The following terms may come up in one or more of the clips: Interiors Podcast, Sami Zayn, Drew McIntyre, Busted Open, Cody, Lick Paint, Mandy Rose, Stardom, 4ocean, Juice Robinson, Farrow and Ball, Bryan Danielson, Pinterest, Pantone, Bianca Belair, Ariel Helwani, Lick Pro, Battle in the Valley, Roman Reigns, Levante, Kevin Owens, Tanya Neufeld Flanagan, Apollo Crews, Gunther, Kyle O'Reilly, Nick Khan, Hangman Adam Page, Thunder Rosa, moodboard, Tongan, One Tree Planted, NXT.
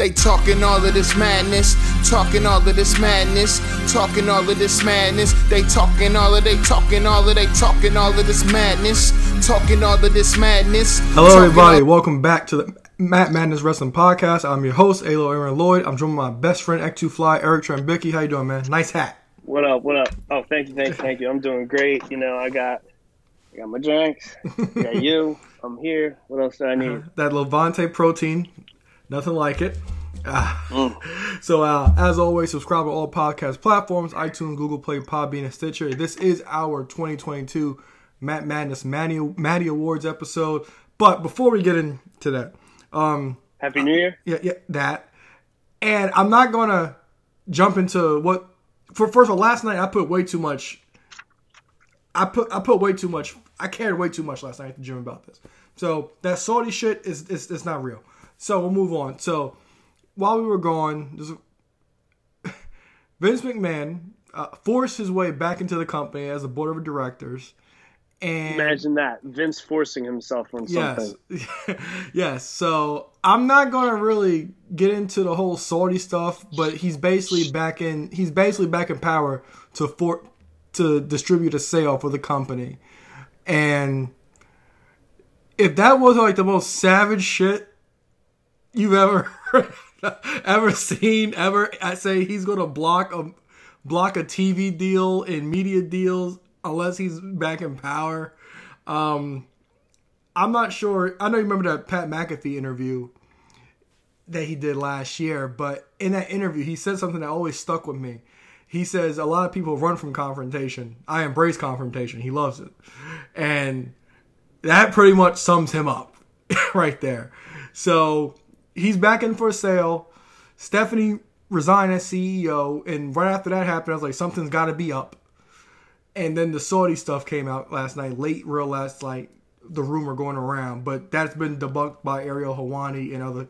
They talking all of this madness, talking all of this madness, talking all of this madness. They talking all of, they talking all of, they talking all of this madness, talking all of this madness. Hello everybody, welcome back to the Madness Wrestling Podcast. I'm your host, Alo Aaron Lloyd. I'm joined by my best friend, X2 Fly, Eric Trembicki. How you doing, man? Nice hat. What up, what up? Oh, thank you. I'm doing great. You know, I got my drinks. I got you. I'm here. What else do I need? That Levante protein. Nothing like it. So, as always, subscribe to all podcast platforms, iTunes, Google Play, Podbean, and Stitcher. This is our 2022 Madness Maddie Awards episode. But before we get into that, Happy New Year. Yeah, that. And I'm not going to jump into what... First of all, last night I put way too much... I cared way too much last night at the gym about this. So that Saudi shit is not real. So we'll move on. So while we were gone, Vince McMahon forced his way back into the company as a board of directors. And imagine that. Vince forcing himself on something. Yes. So I'm not going to really get into the whole Saudi stuff, but he's basically back in power to distribute a sale for the company. And if that wasn't like the most savage shit you've ever seen, I say he's going to block a TV deal and media deals unless he's back in power. I'm not sure. I know you remember that Pat McAfee interview that he did last year, but in that interview, he said something that always stuck with me. He says, a lot of people run from confrontation. I embrace confrontation. He loves it. And that pretty much sums him up right there. So he's back in for sale. Stephanie resigned as CEO. And right after that happened, I was like, something's got to be up. And then the Saudi stuff came out last night, late, the rumor going around. But that's been debunked by Ariel Helwani and other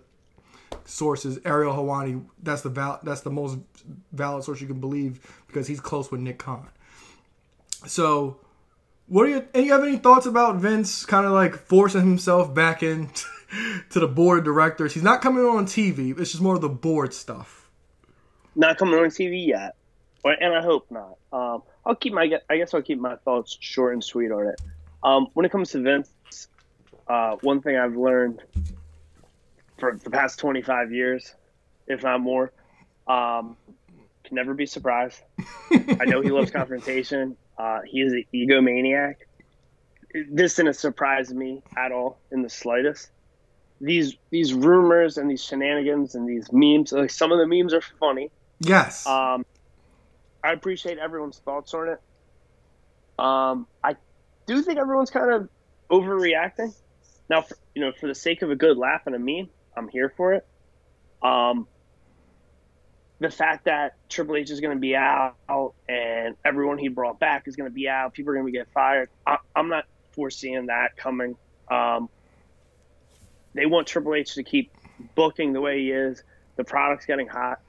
sources. Ariel Helwani, that's the most valid source you can believe because he's close with Nick Khan. So, do you have any thoughts about Vince kind of like forcing himself back in to the board of directors? He's not coming on TV. It's just more of the board stuff. Not coming on TV yet, and I hope not. I'll keep my thoughts short and sweet on it. When it comes to Vince, one thing I've learned for the past 25 years, if not more, can never be surprised. I know he loves confrontation. He is an egomaniac. This didn't surprise me at all in the slightest. These rumors and these shenanigans and these memes, like some of the memes are funny. Yes. I appreciate everyone's thoughts on it. I do think everyone's kind of overreacting. Now, for the sake of a good laugh and a meme, I'm here for it. The fact that Triple H is going to be out and everyone he brought back is going to be out, people are going to get fired. I'm not foreseeing that coming. They want Triple H to keep booking the way he is. The product's getting hot.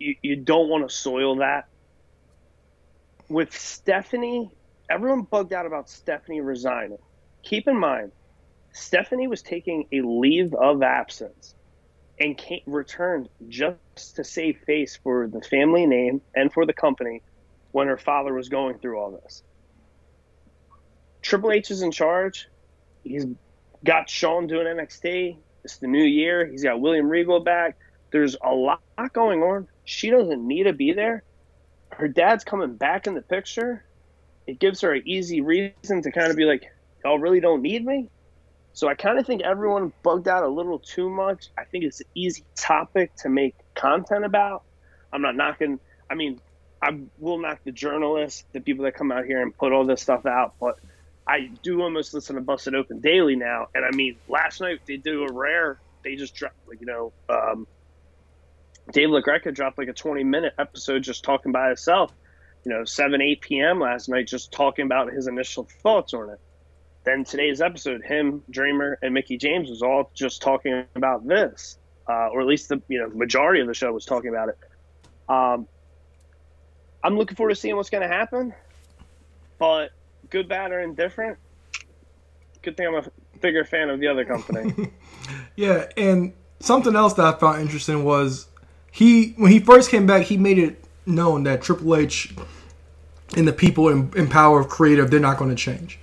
You don't want to soil that. With Stephanie, everyone bugged out about Stephanie resigning. Keep in mind, Stephanie was taking a leave of absence and returned just to save face for the family name and for the company when her father was going through all this. Triple H is in charge. He's got Sean doing NXT. It's the new year. He's got William Regal back. There's a lot going on. She doesn't need to be there. Her dad's coming back in the picture. It gives her an easy reason to kind of be like, y'all really don't need me? So I kind of think everyone bugged out a little too much. I think it's an easy topic to make content about. I will knock the journalists, the people that come out here and put all this stuff out, but I do almost listen to Busted Open Daily now. And last night they do a rare, they just dropped, Dave LaGreca dropped like a 20-minute episode just talking by himself, 7, 8 p.m. last night, just talking about his initial thoughts on it. Then today's episode, him, Dreamer, and Mickey James was all just talking about this, or at least the majority of the show was talking about it. I'm looking forward to seeing what's going to happen, but good, bad, or indifferent, good thing I'm a bigger fan of the other company. Yeah, and Something else that I found interesting was when he first came back, he made it known that Triple H and the people in power of creative, they're not going to change.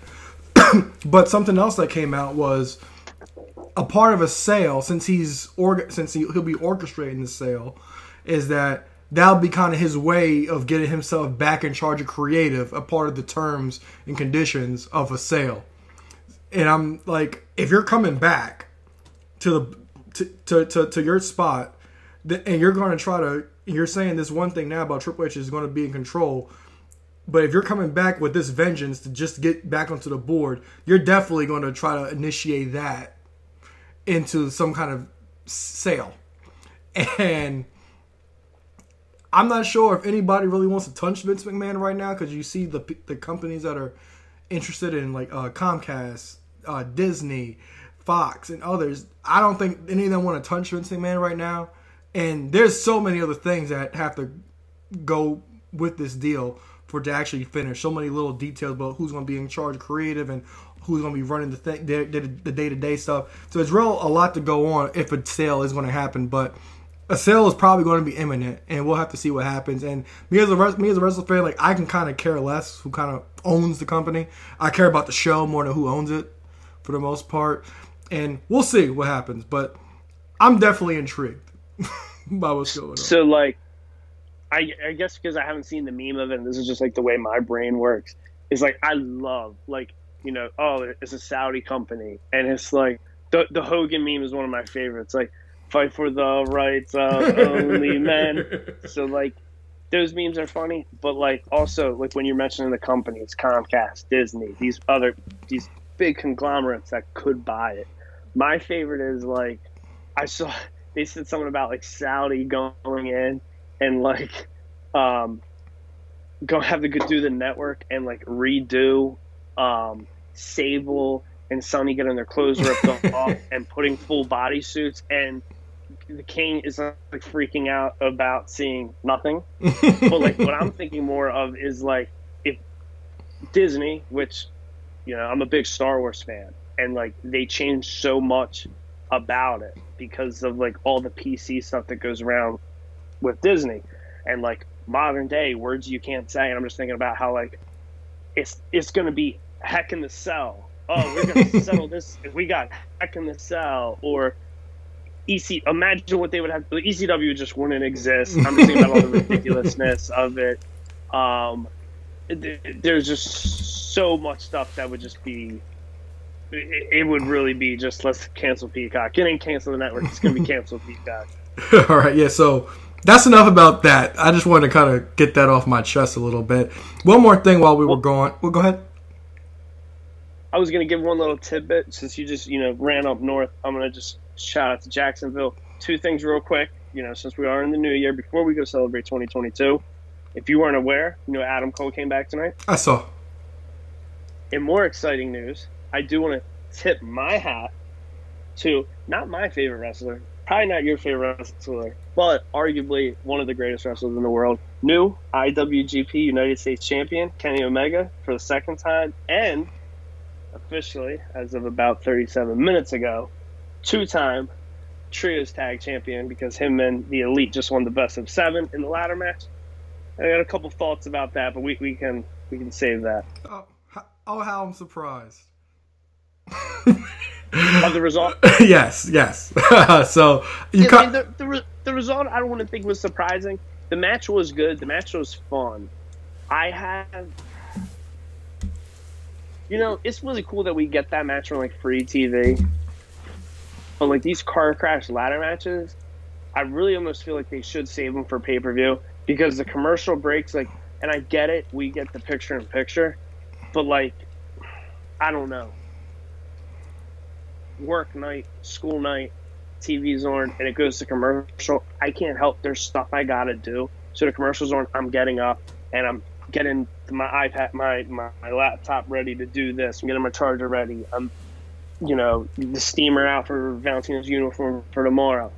But something else that came out was a part of a sale, since he'll be orchestrating the sale, is that'll be kind of his way of getting himself back in charge of creative, a part of the terms and conditions of a sale. And I'm like, if you're coming back to your spot, and you're going to you're saying this one thing now about Triple H is going to be in control, but if you're coming back with this vengeance to just get back onto the board, you're definitely going to try to initiate that into some kind of sale. And I'm not sure if anybody really wants to touch Vince McMahon right now, because you see the companies that are interested in, like, Comcast, Disney, Fox, and others. I don't think any of them want to touch Vince McMahon right now. And there's so many other things that have to go with this deal for it to actually finish. So many little details about who's going to be in charge of creative and who's going to be running the day-to-day stuff. So it's real a lot to go on if a sale is going to happen. But a sale is probably going to be imminent, and we'll have to see what happens. And me as a wrestling fan, like, I can kind of care less who kind of owns the company. I care about the show more than who owns it for the most part. And we'll see what happens. But I'm definitely intrigued by what's going on. So, like, I guess because I haven't seen the meme of it, and this is just, like, the way my brain works, is, like, I love, like, you know, oh, it's a Saudi company. And it's, like, the Hogan meme is one of my favorites. Like, fight for the rights of only men. So, like, those memes are funny. But, like, also, like, when you're mentioning the companies, Comcast, Disney, these big conglomerates that could buy it. My favorite is, like, I saw they said something about, like, Saudi going in and, like, go have to go do the network and, like, redo Sable and Sonny getting their clothes ripped off and putting full body suits, and the King is, like, freaking out about seeing nothing. But, like, what I'm thinking more of is, like, if Disney, which, you know, I'm a big Star Wars fan, and, like, they changed so much about it because of, like, all the PC stuff that goes around with Disney and, like, modern day words you can't say. And I'm just thinking about how, like, it's going to be Heck in the Cell. Oh, we're going to settle this. We got Heck in the Cell. Or EC. Imagine what they would have. ECW just wouldn't exist. I'm just thinking about all the ridiculousness of it. There's just so much stuff that would just be. It would really be just, let's cancel Peacock. It ain't cancel the network. It's going to be cancel Peacock. All right. Yeah. So that's enough about that. I just wanted to kind of get that off my chest a little bit. One more thing while we were going. Well, go ahead. I was going to give one little tidbit since you just, you know, ran up north. I'm going to just shout out to Jacksonville. Two things real quick, you know, since we are in the new year, before we go celebrate 2022. If you weren't aware, you know, Adam Cole came back tonight. I saw. In more exciting news, I do want to tip my hat to not my favorite wrestler, probably not your favorite wrestler, but arguably one of the greatest wrestlers in the world. New IWGP United States Champion, Kenny Omega, for the second time, and officially, as of about 37 minutes ago, two-time Trios Tag Champion, because him and the Elite just won the best of 7 in the ladder match. I got a couple thoughts about that, but we can save that. Oh, how I'm surprised. Of the result? Yes. So you the result I don't want to think was surprising. The match was good. The match was fun. You know, it's really cool that we get that match on, like, free TV. But, like, these car crash ladder matches, I really almost feel like they should save them for pay-per-view, because the commercial breaks, like, and I get it, we get the picture-in-picture, but, like, I don't know. Work night, school night, TV's on, and it goes to commercial. I can't help. There's stuff I gotta do. So the commercial's on, I'm getting up, and I'm getting my iPad, my laptop ready to do this. I'm getting my charger ready. I'm, you know, the steamer out for Valentina's uniform for tomorrow.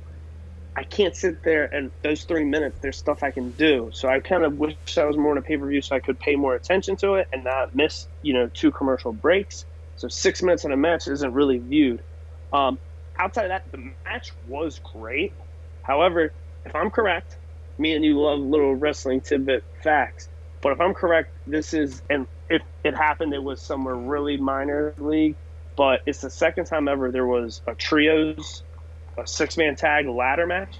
I can't sit there, and those 3 minutes, there's stuff I can do. So I kind of wish I was more on a pay-per-view so I could pay more attention to it and not miss, you know, two commercial breaks. So 6 minutes in a match isn't really viewed. outside of that, the match was great. However, if I'm correct, me and you love little wrestling tidbit facts, but if I'm correct, this is, and if it happened, it was somewhere really minor league, but it's the second time ever there was a trios, a six-man tag ladder match,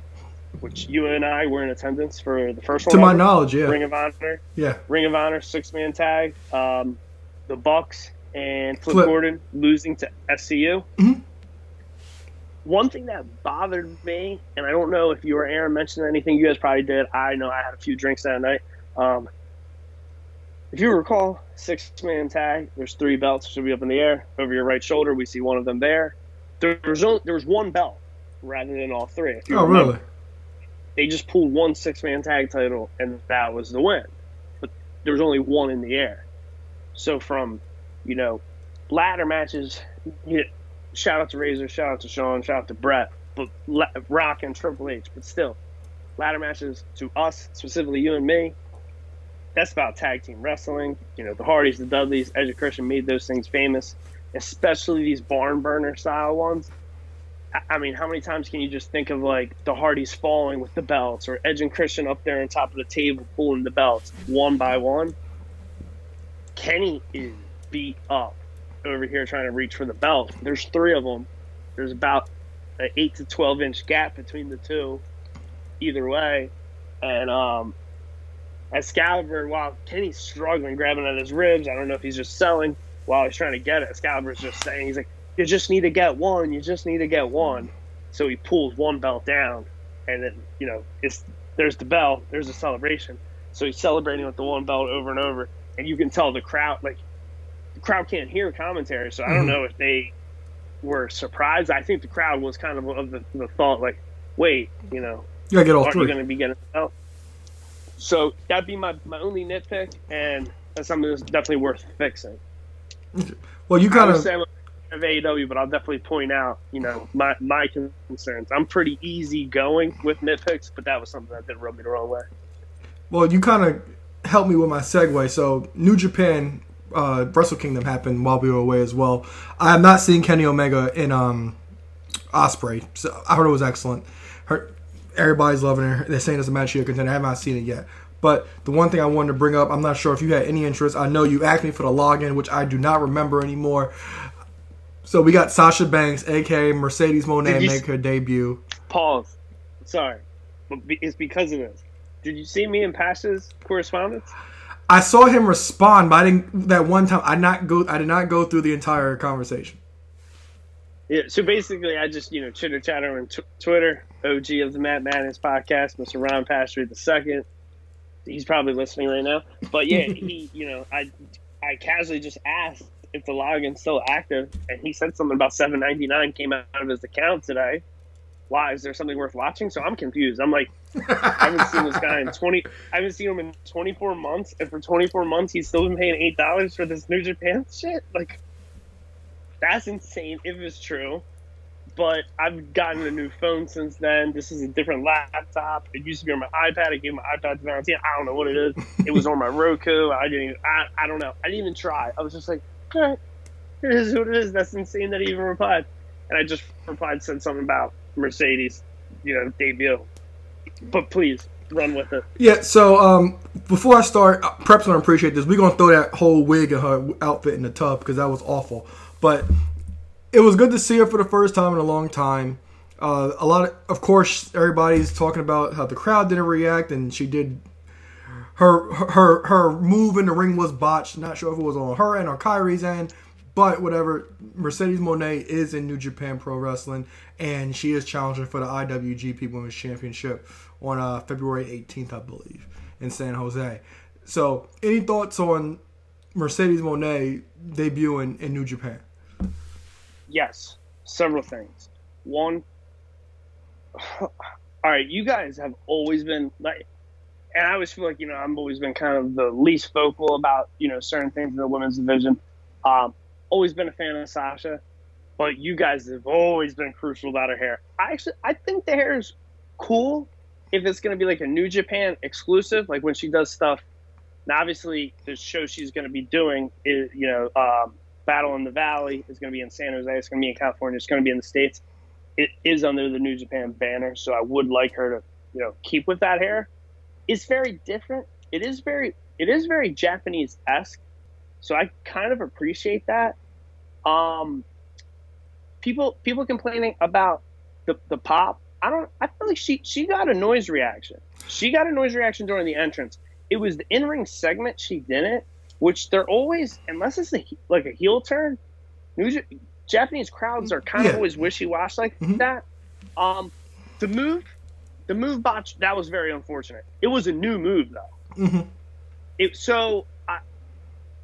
which you and I were in attendance for the first one. To my knowledge, yeah. Ring of Honor. Yeah. Ring of Honor, six-man tag. The Bucks and Flip Gordon losing to SCU. Mm-hmm. One thing that bothered me, and I don't know if you or Aaron mentioned anything, you guys probably did. I know I had a few drinks that night. If you recall, six-man tag, there's three belts should be up in the air. Over your right shoulder, we see one of them there. There was one belt rather than all three. Oh, really? They just pulled one six-man tag title, and that was the win. But there was only one in the air. So from, you know, ladder matches, you know, shout out to Razor, shout out to Sean, shout out to Brett, but Rock and Triple H. But still, ladder matches to us, specifically you and me, that's about tag team wrestling. You know, the Hardys, the Dudleys, Edge and Christian made those things famous, especially these barn burner style ones. I mean, how many times can you just think of, like, the Hardys falling with the belts or Edge and Christian up there on top of the table pulling the belts one by one? Kenny is beat up over here trying to reach for the belt. There's three of them. There's about an 8 to 12-inch gap between the two either way. And Excalibur, while Kenny's struggling, grabbing at his ribs, I don't know if he's just selling while he's trying to get it. Excalibur's just saying, he's like, you just need to get one. You just need to get one. So he pulls one belt down, and then, you know, there's the bell. There's the celebration. So he's celebrating with the one belt over and over. And you can tell the crowd can't hear commentary, so I don't know if they were surprised. I think the crowd was kind of the thought, like, wait, you know, yeah, get all aren't three. You going to be getting the belt? So that'd be my only nitpick, and that's something that's definitely worth fixing. Well, you kind of of AEW, but I'll definitely point out, you know, my concerns. I'm pretty easygoing with nitpicks, but that was something that did rub me the wrong way. Well, you kind of help me with my segue. So New Japan Wrestle Kingdom happened while we were away as well. I have not seen Kenny Omega in Osprey. So I heard it was excellent. Everybody's loving her. They're saying it's a match she contender. I have not seen it yet. But the one thing I wanted to bring up, I'm not sure if you had any interest. I know you asked me for the login, which I do not remember anymore. So we got Sasha Banks, a.k.a. Mercedes Moné, make her debut. Pause. Sorry. It's because of this. Did you see me in Pasha's correspondence? I saw him respond, but I didn't. That one time, I did not go through the entire conversation. Yeah. So basically, I just chitter chatter on Twitter. OG of the Matt Madness podcast, Mr. Ron Pastry II. He's probably listening right now. But yeah, he, I casually just asked if the login's still active, and he said something about $7.99 came out of his account today. Why, is there something worth watching? So I'm confused. I'm like, I haven't seen this guy in 20. I haven't seen him in 24 months, and for 24 months, he's still been paying $8 for this New Japan shit. Like, that's insane if it's true. But I've gotten a new phone since then. This is a different laptop. It used to be on my iPad. I gave my iPad to Valentina. I don't know what it is. It was on my Roku. I don't know. I didn't even try. I was just like, all right, it is what it is. That's insane that he even replied. And I just replied, said something about Mercedes, debut. But please, run with it. Yeah, so before I start, Prep's going to appreciate this. We're going to throw that whole wig and her outfit in the tub because that was awful. But it was good to see her for the first time in a long time. Of course, everybody's talking about how the crowd didn't react, and she did. Her move in the ring was botched. Not sure if it was on her end or Kairi's end. But whatever, Mercedes Moné is in New Japan Pro Wrestling, and she is challenging for the IWGP Women's Championship on February 18th, I believe, in San Jose. So, any thoughts on Mercedes Moné debuting in New Japan? Yes, several things. One, all right, you guys have always been like, and I always feel like I've always been kind of the least vocal about certain things in the women's division. Always been a fan of Sasha, but you guys have always been crucial about her hair. I think the hair is cool if it's going to be like a New Japan exclusive, like when she does stuff. Now, obviously, the show she's going to be doing is, Battle in the Valley is going to be in San Jose. It's going to be in California. It's going to be in the States. it is under the New Japan banner, so I would like her to, you know, keep with that hair. It's very different. It is very Japanese-esque, so I kind of appreciate that. People complaining about the pop. I feel like she got a noise reaction. She got a noise reaction during the entrance. It was the in-ring segment she didn't, which they're always, unless it's a heel turn, Japanese crowds are kind of always wishy-washy like that. The move botch, that was very unfortunate. It was a new move, though. So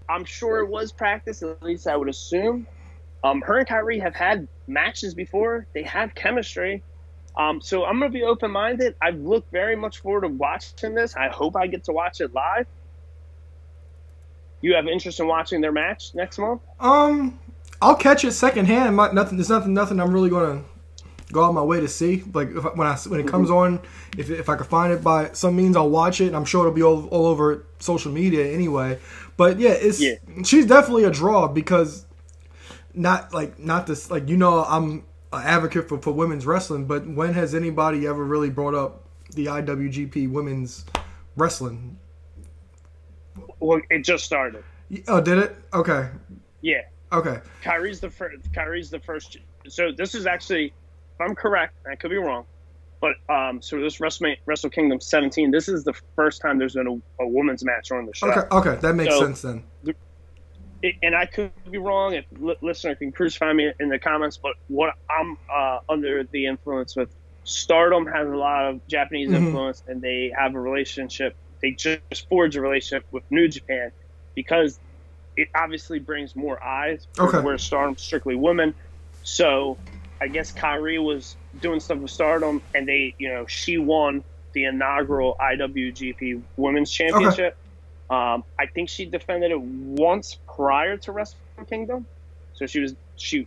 I'm sure it was practice, at least I would assume. Her and Kairi have had matches before. They have chemistry. So I'm going to be open-minded. I've looked very much forward to watching this. I hope I get to watch it live. You have interest in watching their match next month? I'll catch it secondhand. There's nothing I'm really going to go out of my way to see. Like when it comes on, if I can find it by some means, I'll watch it. And I'm sure it'll be all over social media anyway. But yeah, she's definitely a draw because I'm an advocate for women's wrestling, but when has anybody ever really brought up the IWGP women's wrestling? Well, it just started. Oh, did it? Okay. Yeah. Okay. Kairi's the first. So this is actually, if I'm correct, I could be wrong, but so this Wrestle Kingdom 17, this is the first time there's been a women's match on the show. Okay, that makes sense then. And I could be wrong. If listener can crucify me in the comments, but what I'm under the influence with, Stardom has a lot of Japanese influence, and they have a relationship. They just forge a relationship with New Japan because it obviously brings more eyes. Okay. Where Stardom's strictly women, so I guess Kairi was doing stuff with Stardom, and they, you know, she won the inaugural IWGP Women's Championship. Okay. I think she defended it once prior to Wrestle Kingdom, so she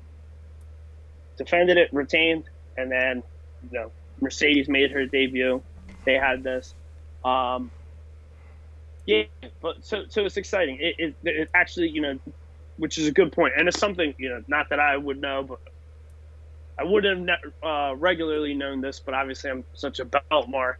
defended it, retained, and then, you know, Mercedes made her debut. They had this, but so it's exciting. It actually, you know, which is a good point, and it's something, you know, not that I would know, but I wouldn't have regularly known this, but obviously I'm such a belt mark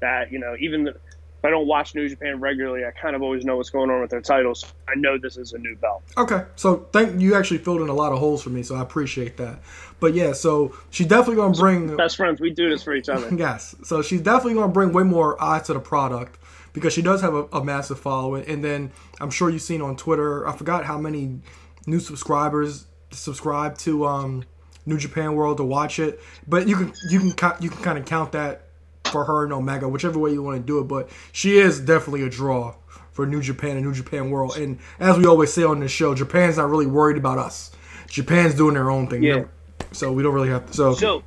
that, you know, even the. If I don't watch New Japan regularly, I kind of always know what's going on with their titles. I know this is a new belt. Okay, so you actually filled in a lot of holes for me, so I appreciate that. But yeah, so she's definitely going to bring... Best friends, we do this for each other. Yes, so she's definitely going to bring way more eyes to the product because she does have a massive following. And then I'm sure you've seen on Twitter, I forgot how many new subscribers subscribe to New Japan World to watch it. But you can kind of count that for her and Omega, whichever way you want to do it, but she is definitely a draw for New Japan and New Japan World. And as we always say on this show, Japan's not really worried about us. Japan's doing their own thing. Yeah. So we don't really have to. So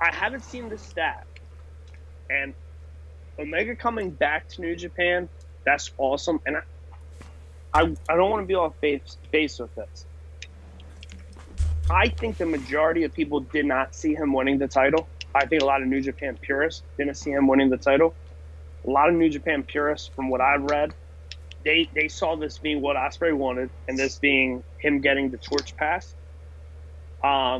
I haven't seen the stat. And Omega coming back to New Japan, that's awesome. And I don't want to be off base with this. I think the majority of people did not see him winning the title. I think a lot of New Japan purists didn't see him winning the title. A lot of New Japan purists, from what I've read, they saw this being what Ospreay wanted and this being him getting the torch pass. I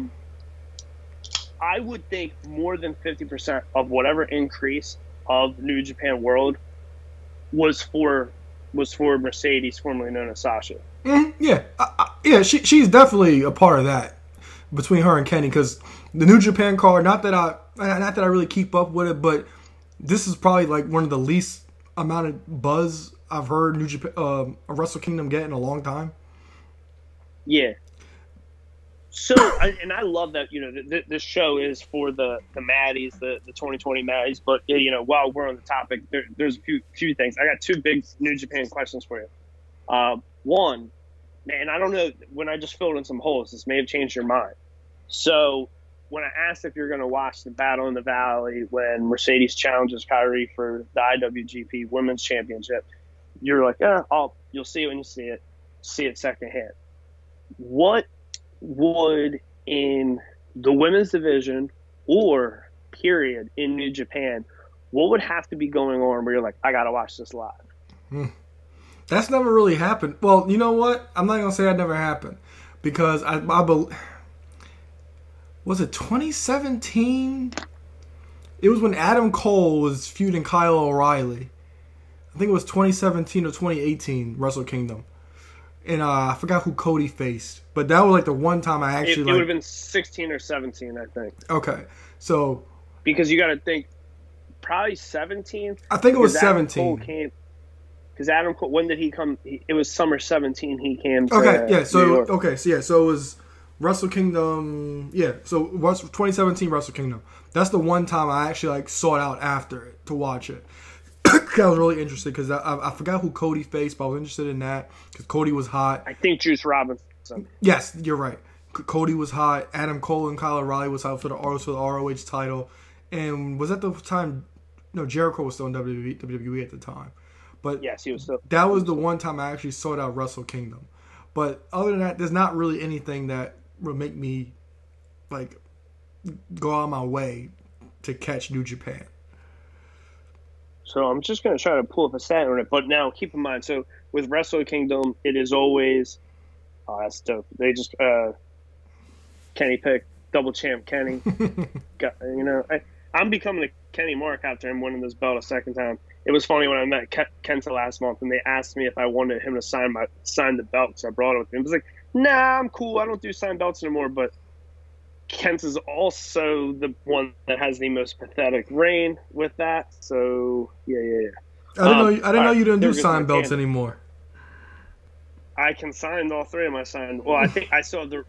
would think more than 50% of whatever increase of New Japan World was for Mercedes, formerly known as Sasha. She's definitely a part of that between her and Kenny because the New Japan card, not that I really keep up with it, but this is probably like one of the least amount of buzz I've heard New Japan, Wrestle Kingdom get in a long time. Yeah. So, and I love that, you know, this show is for the Maddies, the 2020 Maddies, but, you know, while we're on the topic, there's a few things. I got two big New Japan questions for you. One, man, I don't know, when I just filled in some holes, this may have changed your mind. So, when I asked if you're going to watch the Battle in the Valley when Mercedes challenges Kairi for the IWGP Women's Championship, you're like, you'll see it when you see it secondhand. What would in the women's division or period in New Japan, what would have to be going on where you're like, I got to watch this live? That's never really happened. Well, you know what? I'm not going to say that never happened because I believe... was it 2017? It was when Adam Cole was feuding Kyle O'Reilly. I think it was 2017 or 2018 Wrestle Kingdom. And I forgot who Cody faced. But that was like the one time I actually... It would have been 16 or 17, I think. Okay, so... Because you got to think, probably 17? I think it was 17. Because Adam Cole, when did he come? It was summer 17 he came to New York. So it was Wrestle Kingdom. Yeah, so 2017 Wrestle Kingdom. That's the one time I actually like sought out after it to watch it. I was really interested because I forgot who Cody faced, but I was interested in that because Cody was hot. I think Juice Robinson. Yes, you're right. Cody was hot. Adam Cole and Kyle O'Reilly was hot for the ROH title. And was at the time, no, Jericho was still in WWE at the time. But yes, he was still. That was the one time I actually sought out Wrestle Kingdom. But other than that, there's not really anything that would make me like go out of my way to catch New Japan. So I'm just going to try to pull up a stat on it. But now, keep in mind, so with Wrestle Kingdom, it is always, oh, that's dope. They just, Kenny pick, double champ Kenny. Got, you know, I'm becoming a Kenny Mark after him winning this belt a second time. It was funny when I met Kenta last month, and they asked me if I wanted him to sign the belt because I brought it with him. I was like, nah, I'm cool. I don't do signed belts anymore. But Kent is also the one that has the most pathetic reign with that. So, yeah. I didn't know you didn't do sign belts anymore. I can sign all three of my signed. Well, I think I still have the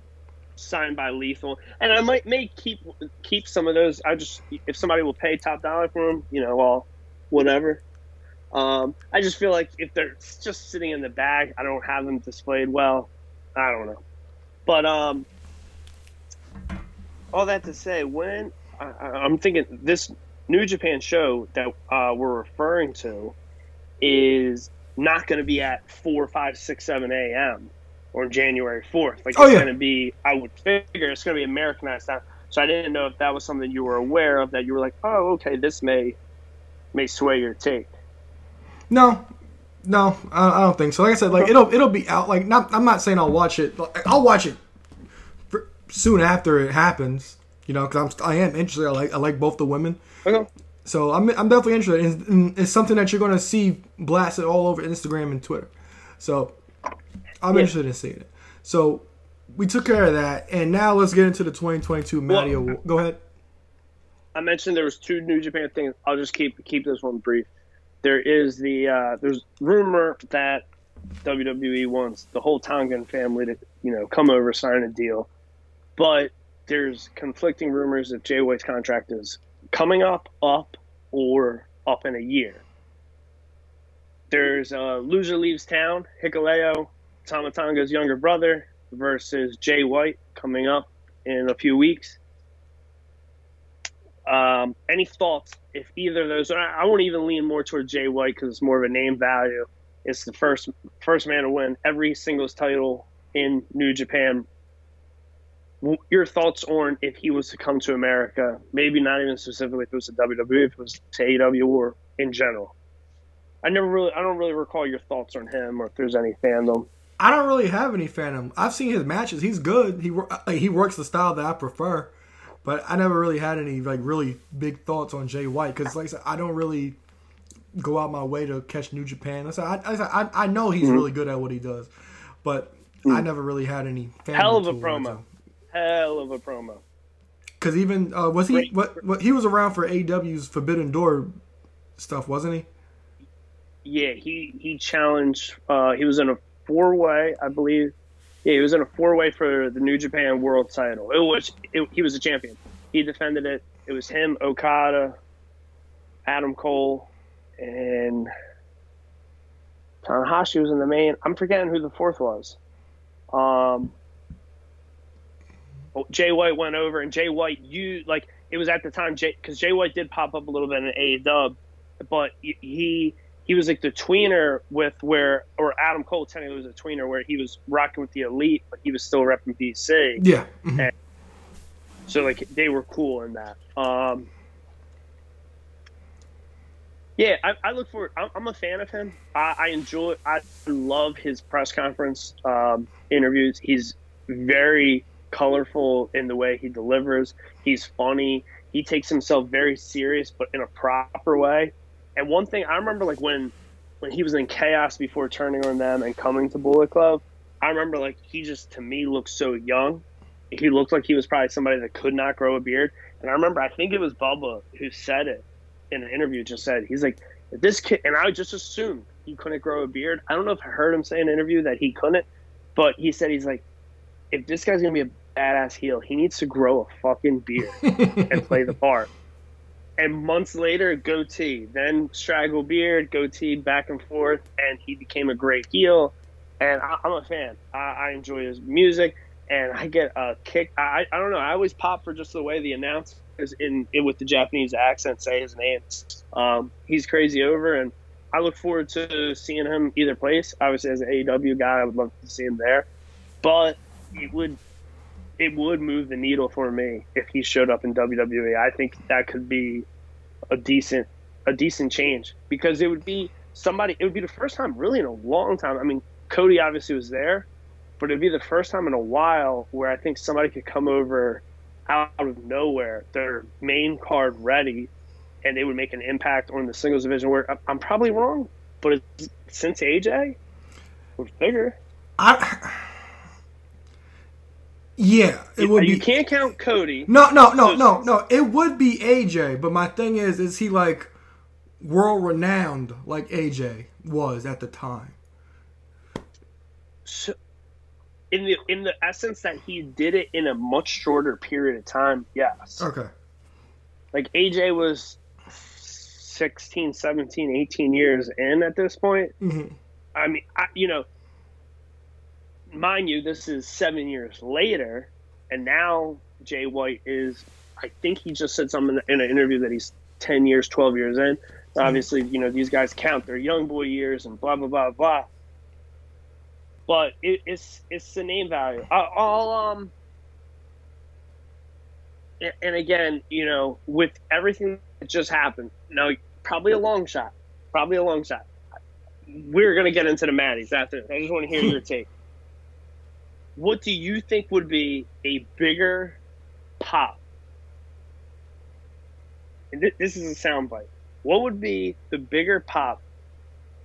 signed by Lethal. And I may keep some of those. I just, if somebody will pay top dollar for them, you know, I'll whatever. I just feel like if they're just sitting in the bag, I don't have them displayed well. I don't know. But, all that to say, when I'm thinking this New Japan show that we're referring to is not going to be at 4, 5, 6, 7 a.m. or January 4th. Like it's going to be, I would figure it's going to be Americanized time. So I didn't know if that was something you were aware of that you were like, oh, okay, this may sway your take. No, I don't think so. Like I said, like it'll be out. Like I'm not saying I'll watch it. I'll watch it soon after it happens, you know, because I am interested. I like both the women. Okay. So I'm definitely interested. It's something that you're going to see blasted all over Instagram and Twitter. So I'm interested in seeing it. So we took care of that, and now let's get into the 2022 Maddie Award. Go ahead. I mentioned there was two New Japan things. I'll just keep this one brief. There is there's rumor that WWE wants the whole Tongan family to, you know, come over, sign a deal. But there's conflicting rumors that Jay White's contract is coming up, or up in a year. There's Loser Leaves Town, Hikuleo, Tama Tonga's younger brother, versus Jay White coming up in a few weeks. Any thoughts if either of those? I won't even lean more toward Jay White because it's more of a name value. It's the first man to win every singles title in New Japan. Your thoughts on if he was to come to America, maybe not even specifically if it was to WWE, if it was to AEW, or in general. I don't really recall your thoughts on him or if there's any fandom. I don't really have any fandom. I've seen his matches. He's good. He works the style that I prefer, but I never really had any like really big thoughts on Jay White because, like I said, I don't really go out my way to catch New Japan. I know he's really good at what he does, but I never really had any fandom. Hell of a promo. Hell of a promo. Because even was he what he was around for AEW's Forbidden Door stuff, wasn't he? Yeah, he challenged. He was in a 4-way, I believe. Yeah, he was in a 4-way for the New Japan World title. He was a champion. He defended it. It was him, Okada, Adam Cole, and Tanahashi was in the main. I'm forgetting who the fourth was. Jay White went over, and Jay White, it was at the time, because Jay White did pop up a little bit in AEW, but he was like the tweener or Adam Cole technically was a tweener where he was rocking with the Elite, but he was still repping BC. Yeah. Mm-hmm. And so, like, they were cool in that. Yeah, I look forward. I'm a fan of him. I love his press conference interviews. He's very colorful in the way he delivers. He's funny. He takes himself very serious, but in a proper way. And one thing I remember, like when he was in Chaos before turning on them and coming to Bullet Club, I remember like he just to me looked so young. He looked like he was probably somebody that could not grow a beard. And I remember, I think it was Bubba who said it in an interview, just said, he's like, this kid, and I just assumed he couldn't grow a beard. I don't know if I heard him say in an interview that he couldn't, but he said, he's like, if this guy's going to be a badass heel, he needs to grow a fucking beard and play the part. And months later, goatee, then straggle beard, goatee, back and forth, and he became a great heel. And I'm a fan. I enjoy his music. And I get a kick. I don't know. I always pop for just the way the announcers in with the Japanese accent say his name. He's crazy over, and I look forward to seeing him either place. Obviously, as an AEW guy, I would love to see him there. But it would move the needle for me if he showed up in WWE. I think that could be a decent change, because it would be somebody. It would be the first time really in a long time. I mean, Cody obviously was there, but it'd be the first time in a while where I think somebody could come over out of nowhere, their main card ready, and they would make an impact on the singles division. Where I'm probably wrong, but since AJ, we're bigger. You can't count Cody. No. It would be AJ, but my thing is he like world renowned like AJ was at the time? So. In the essence that he did it in a much shorter period of time, yes. Okay. Like, AJ was 16, 17, 18 years in at this point. Mm-hmm. I mean, mind you, this is 7 years later, and now Jay White is, I think he just said something in an interview that he's 10 years, 12 years in. Mm-hmm. Obviously, these guys count their young boy years and blah, blah, blah, blah. But it's the name value. And again, with everything that just happened, now probably a long shot. We're gonna get into the Maddies after. I just want to hear your take. What do you think would be a bigger pop? And this is a soundbite. What would be the bigger pop?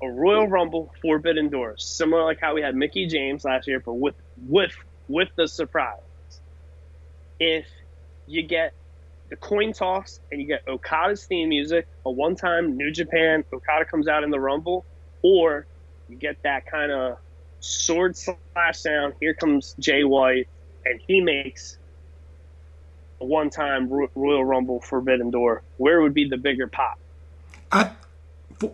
A Royal Rumble, Forbidden Doors, similar like how we had Mickey James last year, but with the surprise. If you get the coin toss and you get Okada's theme music, a one-time New Japan, Okada comes out in the Rumble, or you get that kind of sword slash sound, here comes Jay White, and he makes a one-time Royal Rumble, Forbidden Door, where would be the bigger pop?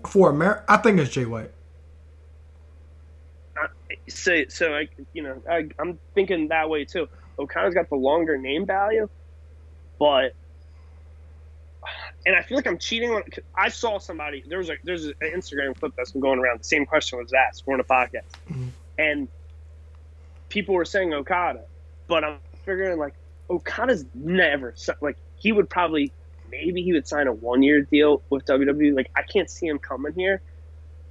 For America, I think it's Jay White. I'm thinking that way too. Okada's got the longer name value, but and I feel like I'm cheating on. I saw somebody. There's an Instagram clip that's been going around. The same question was asked. We're on a podcast, mm-hmm. and people were saying Okada, but I'm figuring like Okada's never like he would probably. Maybe he would sign a one-year deal with WWE. Like, I can't see him coming here.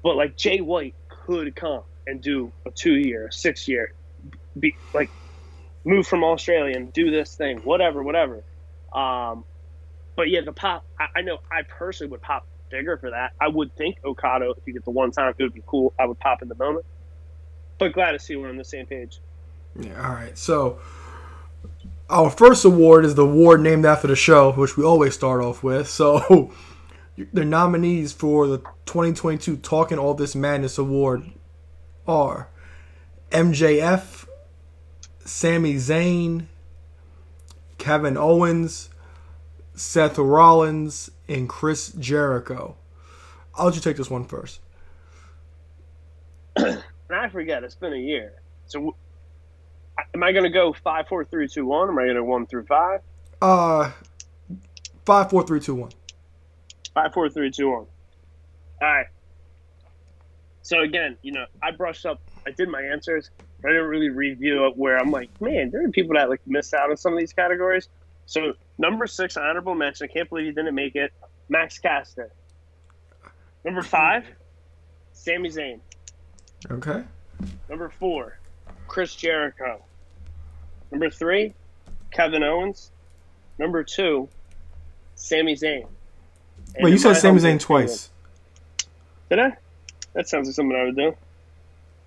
But, like, Jay White could come and do a 2-year, 6-year, move from Australia and do this thing, whatever. But, yeah, the pop, I know I personally would pop bigger for that. I would think Okada, if you get the one time, it would be cool. I would pop in the moment. But glad to see we're on the same page. Yeah, all right. So our first award is the award named after the show, which we always start off with. So, the nominees for the 2022 Talking All This Madness Award are MJF, Sami Zayn, Kevin Owens, Seth Rollins, and Chris Jericho. I'll let you take this one first. I forget, it's been a year. So, am I going to go 5, 4, 3, 2, 1? Am I going to 1 through 5? 5, 4, 3, 2, 1. 5, 4, 3, 2, 1. All right. So, again, I brushed up. I did my answers. But I didn't really review it where I'm like, man, there are people that, like, miss out on some of these categories. So, number 6, honorable mention. I can't believe he didn't make it. Max Caster. Number 5, Sami Zayn. Okay. Number 4. Chris Jericho. Number three, Kevin Owens. Number two, Sami Zayn. And wait, you said Sami Zayn twice. Did I? That sounds like something I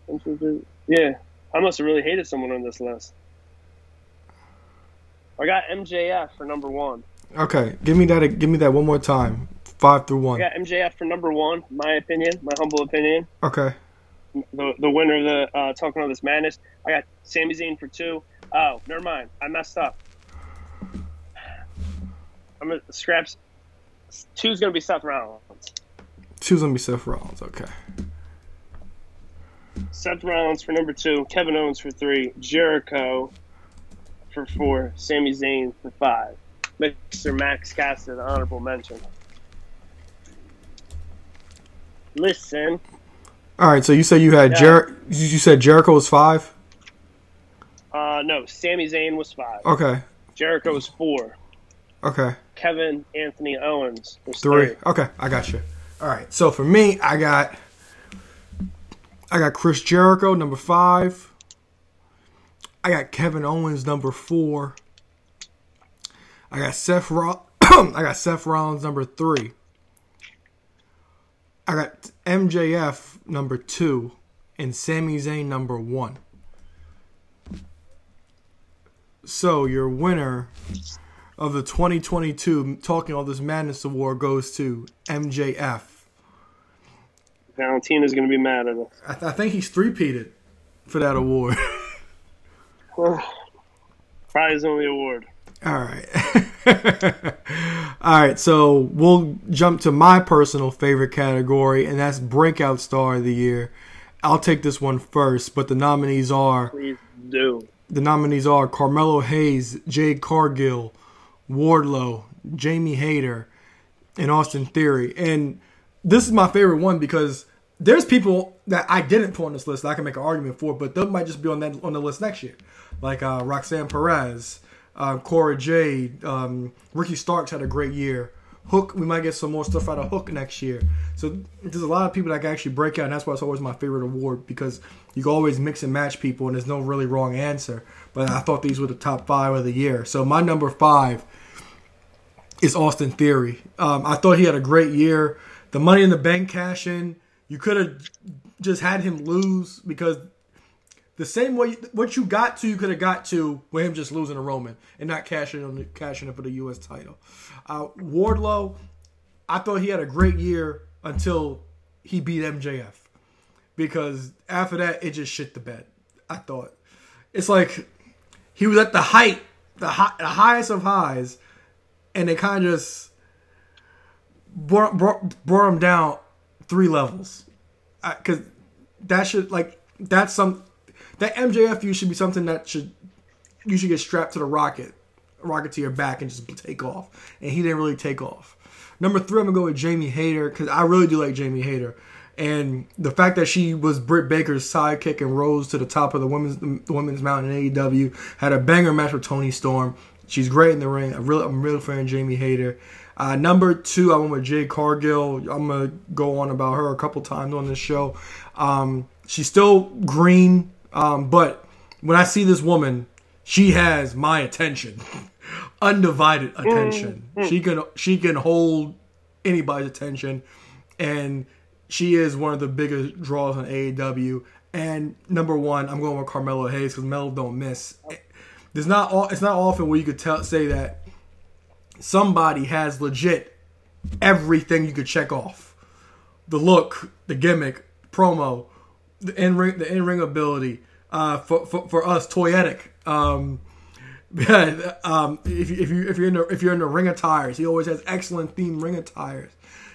would do. Yeah. I must have really hated someone on this list. I got MJF for number one. Okay. Give me that one more time. 5 through 1. I got MJF for number one, my opinion, my humble opinion. Okay. The winner of the Talking All This Madness. I got Sami Zayn for 2. Oh, never mind. I messed up. I'm going to scraps. 2's going to be Seth Rollins. 2's going to be Seth Rollins. Okay. Seth Rollins for number 2. Kevin Owens for 3. Jericho for 4. Sami Zayn for 5. Mr. Max Caster, the honorable mention. Listen. All right, so you said you had you said Jericho was 5? No, Sami Zayn was 5. Okay. Jericho was 4. Okay. Kevin Anthony Owens was 3. Okay, I got you. All right, so for me, I got Chris Jericho, number 5. I got Kevin Owens, number 4. I got Seth Rollins, number 3. I got MJF, number 2, and Sami Zayn, number 1. So your winner of the 2022 Talking All This Madness Award goes to MJF. Valentina's going to be mad at us. I think he's three-peated for that award. Prize only award. All right. All right, so we'll jump to my personal favorite category, and that's Breakout Star of the Year. I'll take this one first, but the nominees are... Please do. The nominees are Carmelo Hayes, Jade Cargill, Wardlow, Jamie Hayter, and Austin Theory. And this is my favorite one because there's people that I didn't put on this list that I can make an argument for, but they might just be on the list next year, like Roxanne Perez... Cora Jade, Ricky Starks had a great year. Hook, we might get some more stuff out of Hook next year. So there's a lot of people that can actually break out, and that's why it's always my favorite award because you can always mix and match people, and there's no really wrong answer. But I thought these were the top 5 of the year. So my number 5 is Austin Theory. I thought he had a great year. The Money in the Bank cash-in, you could have just had him lose because – the same way, what you got to, you could have got to with him just losing to Roman and not cashing in for the U.S. title. Wardlow, I thought he had a great year until he beat MJF because after that, it just shit the bed, I thought. It's like he was at the height, the highest of highs, and they kind of just brought him down 3 levels. Because that should, like, that's some... That MJF view should be something that you should get strapped to the rocket to your back and just take off. And he didn't really take off. Number 3, I'm going to go with Jamie Hayter because I really do like Jamie Hayter. And the fact that she was Britt Baker's sidekick and rose to the top of the women's mountain in AEW, had a banger match with Toni Storm. She's great in the ring. I'm really fan of Jamie Hayter. Number 2, I went with Jade Cargill. I'm going to go on about her a couple times on this show. She's still green. But when I see this woman, she has my attention, undivided attention. She can hold anybody's attention, and she is one of the biggest draws on AEW. And number 1, I'm going with Carmelo Hayes because Melo don't miss. It's not often where you could say that somebody has legit everything you could check off: the look, the gimmick, promo. The in-ring ability for us, toyetic. If you're in the ring attires, he always has excellent themed ring attires.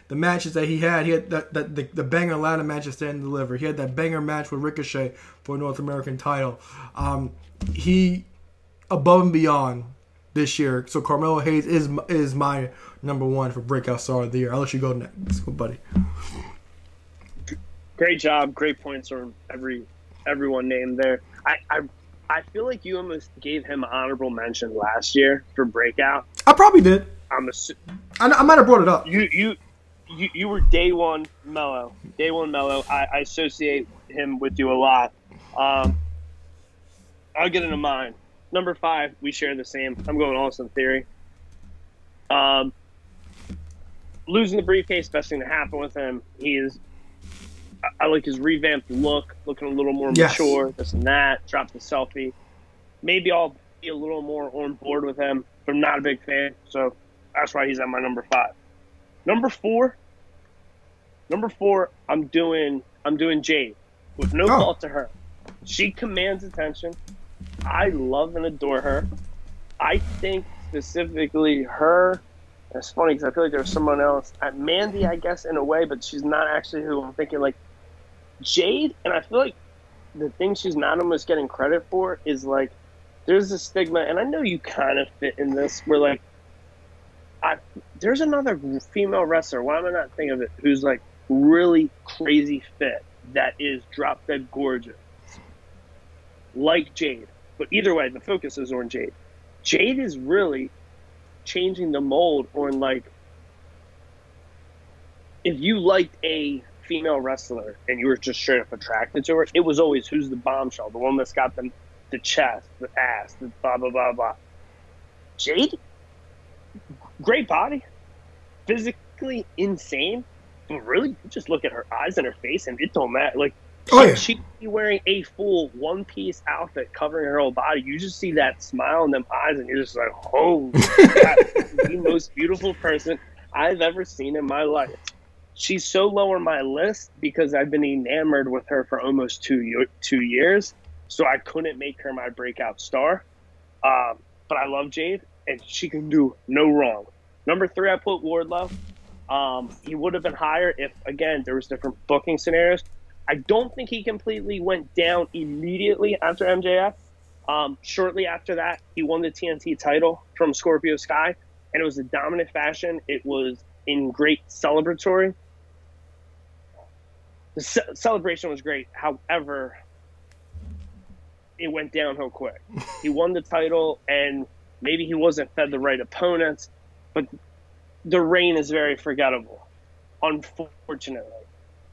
The matches that he had the banger ladder match at Stand and Deliver. He had that banger match with Ricochet for a North American title. He above and beyond this year. So Carmelo Hayes is my number 1 for Breakout Star of the Year. I'll let you go next, buddy. Great job. Great points from everyone named there. I feel like you almost gave him an honorable mention last year for Breakout. I probably did. I might have brought it up. You were day one Mello. Day one Mello. I associate him with you a lot. I'll get into mine. Number 5, we share the same. I'm going Austin Theory. Losing the briefcase, best thing to happen with him. He is, I like his revamped look, looking a little more mature, this and that, drop the selfie. Maybe I'll be a little more on board with him, but I'm not a big fan, so that's why he's at my number 5. Number four, I'm doing Jade, with no fault to her. She commands attention. I love and adore her. I think specifically her, it's funny because I feel like there's someone else at Mandy, I guess, in a way, but she's not actually who I'm thinking. Like Jade, and I feel like the thing she's not almost getting credit for is like there's a stigma, and I know you kind of fit in this, where like there's another female wrestler, why am I not thinking of it, who's like really crazy fit that is drop dead gorgeous, like Jade. But either way, the focus is on Jade. Jade is really changing the mold on, like, if you liked a female wrestler and you were just straight up attracted to her, it was always who's the bombshell, the one that's got the chest, the ass, the blah, blah, blah, blah. Jade, great body, physically insane, but really, you just look at her eyes and her face and it don't matter. Like, she'd be wearing a full one-piece outfit covering her whole body. You just see that smile in them eyes, and you're just like, holy crap, the most beautiful person I've ever seen in my life. She's so low on my list because I've been enamored with her for almost two years, so I couldn't make her my breakout star. But I love Jade, and she can do no wrong. Number 3, I put Wardlow. He would have been higher if, again, there was different booking scenarios. I don't think he completely went down immediately after MJF. Shortly after that, he won the TNT title from Scorpio Sky, and it was a dominant fashion. It was in great celebratory. The celebration was great. However, it went downhill quick. He won the title, and maybe he wasn't fed the right opponents, but the reign is very forgettable, unfortunately.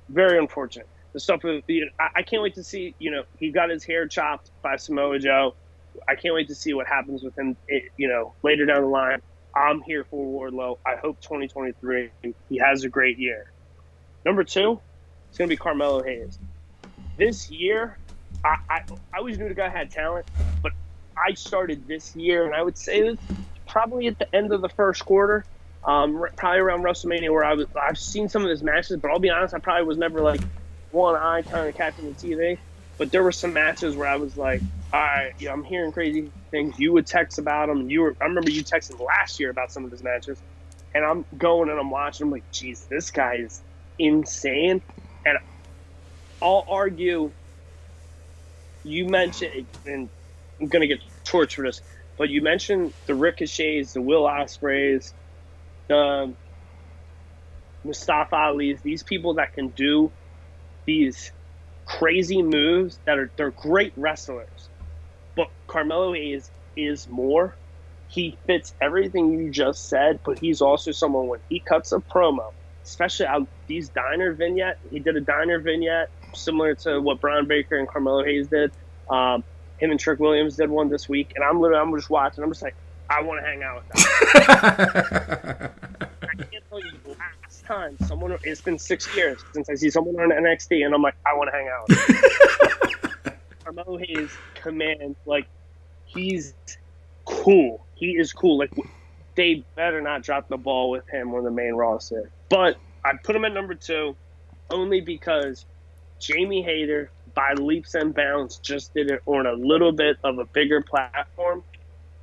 Very unfortunate. The stuff with, I can't wait to see, he got his hair chopped by Samoa Joe. I can't wait to see what happens with him, later down the line. I'm here for Wardlow. I hope 2023, he has a great year. Number 2, it's going to be Carmelo Hayes. This year, I always knew the guy had talent, but I started this year, and I would say this probably at the end of the first quarter, probably around WrestleMania, where I've seen some of his matches, but I'll be honest, I probably was never like, one eye kind of catching the TV, but there were some matches where I was like, all right, I'm hearing crazy things. You would text about them. I remember you texted last year about some of his matches, and I'm going and I'm watching. I'm like, geez, this guy is insane. And I'll argue, you mentioned, and I'm going to get torched for this, but you mentioned the Ricochets, the Will Ospreys, the Mustafa Ali's, these people that can do these crazy moves they're great wrestlers, but Carmelo is more. He fits everything you just said, but he's also someone when he cuts a promo, especially out these diner vignette. He did a diner vignette similar to what Brian Baker and Carmelo Hayes did. Him and Trick Williams did one this week, and I'm just watching. I'm just like, I want to hang out with that. I can't tell you the last time someone, it's been 6 years since I see someone on NXT, and I'm like, I want to hang out with him. Carmelo Hayes commands, like, he's cool. He is cool. Like, they better not drop the ball with him on the main roster. But I put him at number 2 only because Jamie Hayter, by leaps and bounds, just did it on a little bit of a bigger platform.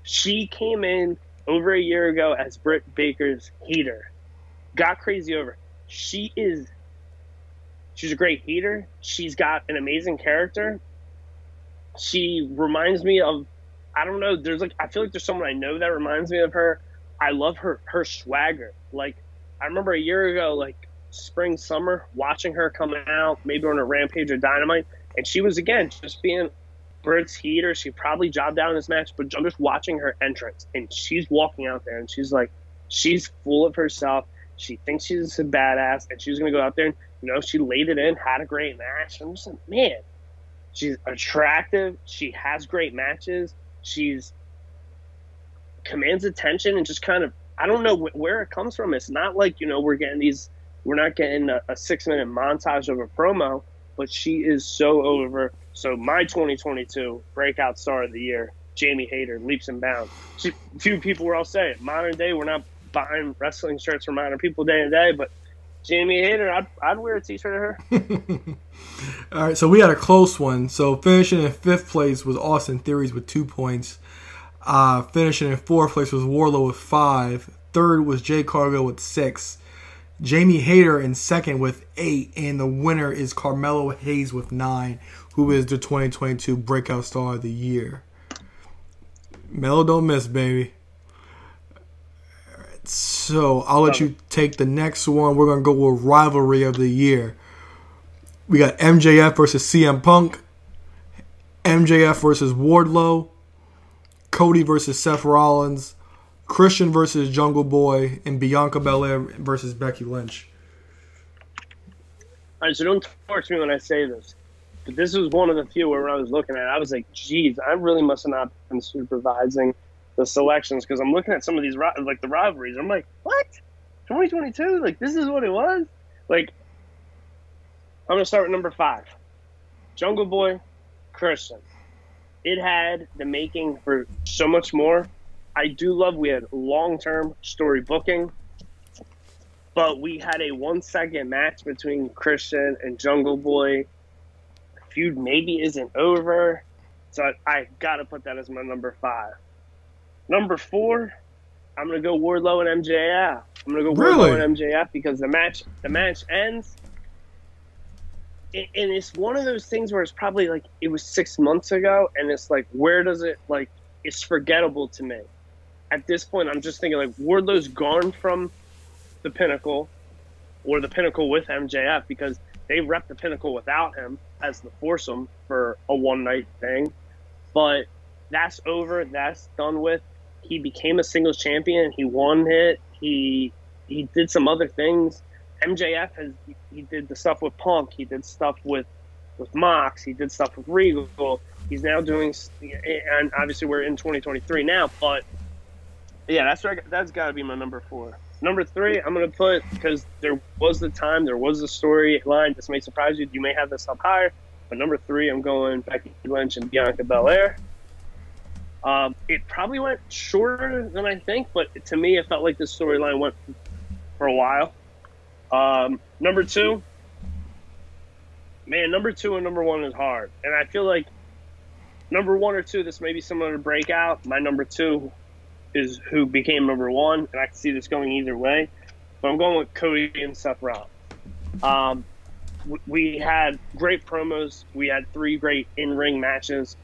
She came in over a year ago as Britt Baker's heater. Got crazy over. She's a great heater. She's got an amazing character. She reminds me of, I don't know, I feel like there's someone I know that reminds me of her. I love her swagger. Like, I remember a year ago, like spring, summer, watching her come out, maybe on a Rampage or Dynamite, and she was, again, just being Britt's heater. She probably jobbed out in this match, but I'm just watching her entrance, and she's walking out there, and she's like, she's full of herself. She thinks she's a badass, and she's gonna go out there and she laid it in, had a great match. I'm just like, man, she's attractive. She has great matches. She's commands attention and just kind of, I don't know where it comes from. It's not like, you know, we're not getting a 6-minute montage of a promo, but she is so over. So my 2022 breakout star of the year, Jamie Hayter, leaps and bounds. Few people where I'll say it. Modern day, we're not buying wrestling shirts for modern people day to day, but Jamie Hayter, I'd wear a t-shirt of her. All right, so we had a close one. So finishing in 5th place was Austin Theories with 2 points. Finishing in 4th place was Wardlow with 5. 3rd was Jade Cargill with 6. Jamie Hayter in 2nd with 8. And the winner is Carmelo Hayes with 9, who is the 2022 breakout star of the year. Melo don't miss, baby. Right, so I'll let you take the next one. We're going to go with Rivalry of the Year. We got MJF versus CM Punk, MJF versus Wardlow, Cody versus Seth Rollins, Christian versus Jungle Boy, and Bianca Belair versus Becky Lynch. All right, so don't torture me when I say this, but this was one of the few where I was looking at it, I was like, geez, I really must have not been supervising the selections, because I'm looking at some of these, like the rivalries. I'm like, what? 2022? Like, this is what it was? Like, I'm going to start with number 5. Jungle Boy, Christian. It had the making for so much more. I do love we had long-term story booking, but we had a 1-second match between Christian and Jungle Boy. Feud maybe isn't over, so I got to put that as my number 5. Number 4, I'm going to go Wardlow and MJF. I'm going to go Wardlow and MJF because the match ends. And it's one of those things where it's probably like it was 6 months ago, and it's like, where does it, like, it's forgettable to me. At this point, I'm just thinking, like, Wardlow's gone from the Pinnacle or the Pinnacle with MJF, because they rep the Pinnacle without him as the foursome for a one-night thing. But that's over. That's done with. He became a singles champion. He won it. He did some other things. MJF, he did the stuff with Punk. He did stuff with Mox. He did stuff with Regal. He's now doing, and obviously we're in 2023 now, but yeah, that's got to be my number 4. Number 3, I'm going to put, because there was the time, there was the storyline. This may surprise you. You may have this up higher, but number 3, I'm going Becky Lynch and Bianca Belair. It probably went shorter than I think, but to me, it felt like this storyline went for a while. Number 2, man, number 2 and number 1 is hard. And I feel like number 1 or 2, this may be similar to breakout. My number 2 is who became number 1, and I can see this going either way. But I'm going with Cody and Seth Rollins. We had great promos. We had 3 great in-ring matches.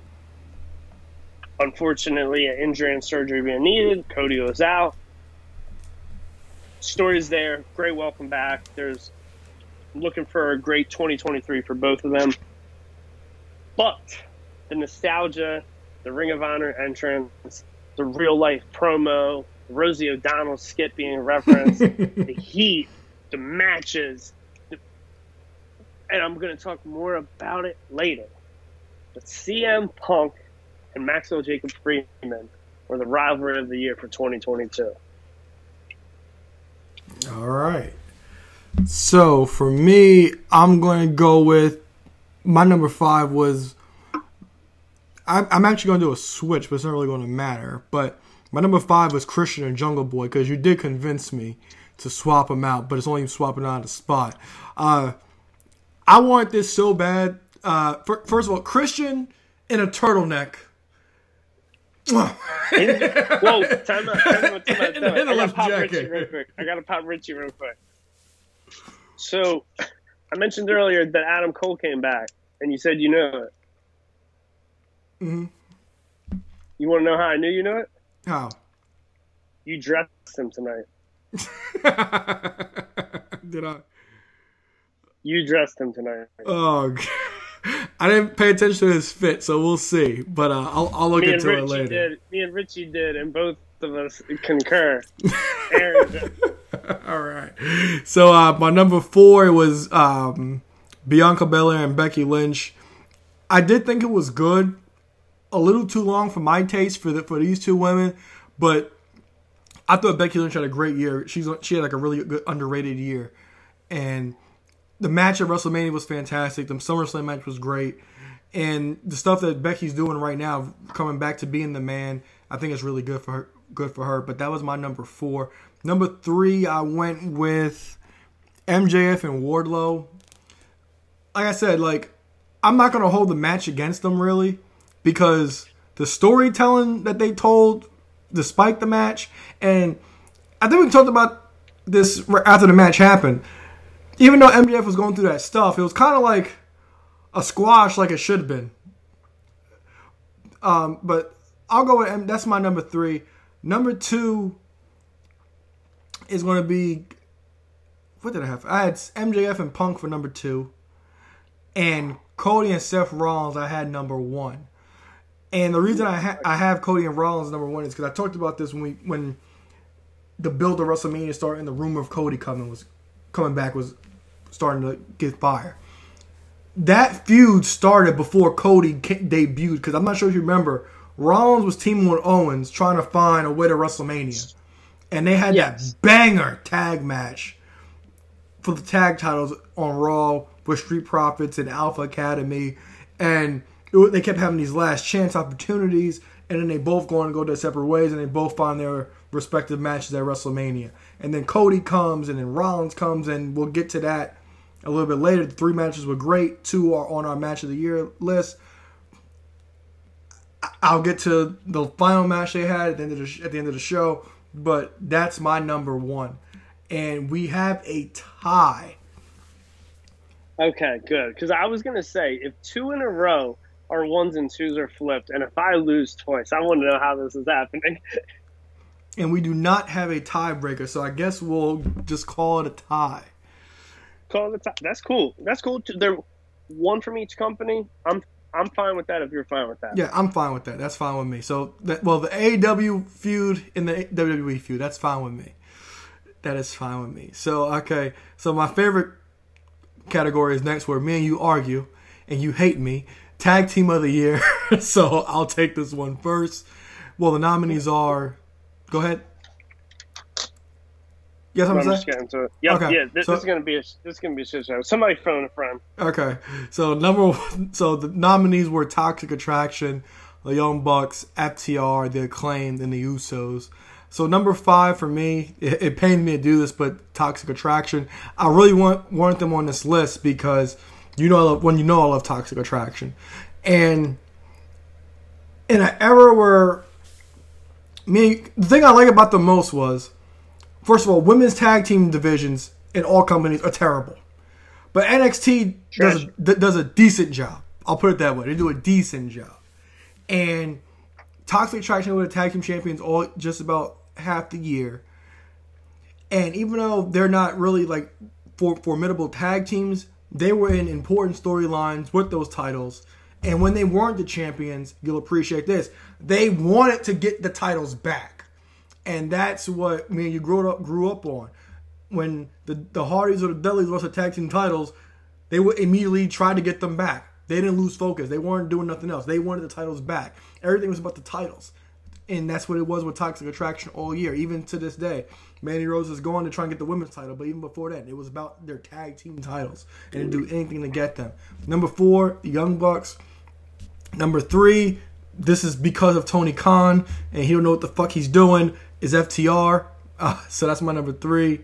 Unfortunately, an injury and surgery being needed, Cody was out. Story's there. Great welcome back. There's looking for a great 2023 for both of them. But the nostalgia, the Ring of Honor entrance, the real-life promo, Rosie O'Donnell skit being referenced, the heat, the matches, and I'm going to talk more about it later. But CM Punk and Maxwell Jacob Friedman were the rivalry of the year for 2022. All right. So for me, I'm going to go with my number 5 was I'm actually going to do a switch, but it's not really going to matter. But my number 5 was Christian and Jungle Boy, because you did convince me to swap them out, but it's only swapping out a spot. I want this so bad. First of all, Christian in a turtleneck. Whoa, time out. I gotta pop Richie real quick. So, I mentioned earlier that Adam Cole came back, and you said you knew it. Mm-hmm. You want to know how I knew you knew it? How? You dressed him tonight. Did I? You dressed him tonight. Oh, God. I didn't pay attention to his fit, so we'll see. But I'll look into it later. Me and Richie did, and both of us concur. All right. So my number 4 was Bianca Belair and Becky Lynch. I did think it was good a little too long for my taste for these two women, but I thought Becky Lynch had a great year. She had like a really good underrated year, and the match at WrestleMania was fantastic. The SummerSlam match was great, and the stuff that Becky's doing right now, coming back to being the man, I think it's really good for her. But that was my number 4. Number 3, I went with MJF and Wardlow. Like I said, like, I'm not going to hold the match against them, really, because the storytelling that they told despite the match, and I think we talked about this after the match happened, even though MJF was going through that stuff, it was kind of like a squash like it should have been. But I'll go with that's my number 3. Number 2 is going to be, what did I have? I had MJF and Punk for number 2. And Cody and Seth Rollins, I had number 1. And the reason I have Cody and Rollins number 1 is because I talked about this when the build of WrestleMania started and the rumor of Cody coming back was starting to get fire. That feud started before Cody debuted, because I'm not sure if you remember, Rollins was teaming with Owens trying to find a way to WrestleMania. And they had that banger tag match for the tag titles on Raw with Street Profits and Alpha Academy. And they kept having these last chance opportunities. And then they both go their separate ways. And they both find their respective matches at WrestleMania. And then Cody comes. And then Rollins comes. And we'll get to that a little bit later. The 3 matches were great. 2 are on our Match of the Year list. I'll get to the final match they had at the end of the show, but that's my number 1, and we have a tie. Okay, good, because I was gonna say, if 2 in a row are 1s and 2s are flipped, and if I lose twice, I want to know how this is happening. And we do not have a tiebreaker, so I guess we'll just call it a tie. Call it a tie. That's cool. That's cool. They're 1 from each company. I'm fine with that if you're fine with that. Yeah, I'm fine with that. That's fine with me. So, the AEW feud and the WWE feud, that's fine with me. That is fine with me. So, okay. So, my favorite category is next, where me and you argue and you hate me. Tag Team of the Year. So, I'll take this one first. Well, the nominees are... Go ahead. Yes, I'm just getting to it. Yep, okay. Yeah, this is gonna be a shit show. Somebody phone a friend. Okay, so the nominees were Toxic Attraction, the Young Bucks, FTR, The Acclaimed, and the Usos. So number 5 for me, it pained me to do this, but Toxic Attraction. I really want them on this list because I love Toxic Attraction, and in an era where the thing I like about the most was, first of all, women's tag team divisions in all companies are terrible. But NXT does a decent job. I'll put it that way. They do a decent job. And Toxic Attraction were the tag team champions all just about half the year. And even though they're not really like formidable tag teams, they were in important storylines with those titles. And when they weren't the champions, you'll appreciate this, they wanted to get the titles back. And that's what me and you grew up on. When the Hardys or the Dudleys lost the tag team titles, they would immediately try to get them back. They didn't lose focus. They weren't doing nothing else. They wanted the titles back. Everything was about the titles. And that's what it was with Toxic Attraction all year, even to this day. Mandy Rose is going to try and get the women's title, but even before that, it was about their tag team titles. And they'd do anything to get them. Number 4, the Young Bucks. Number 3, this is because of Tony Khan, and he don't know what the fuck he's doing, is FTR. So that's my number 3.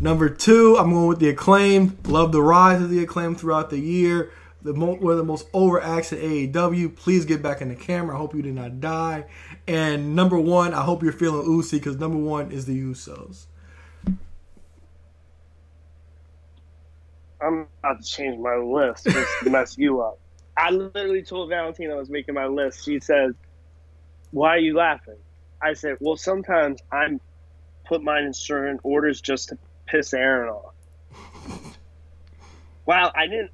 Number 2, I'm going with the Acclaimed. Love the rise of the Acclaimed throughout the year. One of the most overacts at AEW. Please get back in the camera. I hope you did not die. And number 1, I hope you're feeling oozy, because number 1 is the Usos. I'm about to change my list just to mess you up. I literally told Valentina I was making my list. She said, "Why are you laughing?" I said, well, sometimes I put mine in certain orders just to piss Aaron off. Wow, I didn't.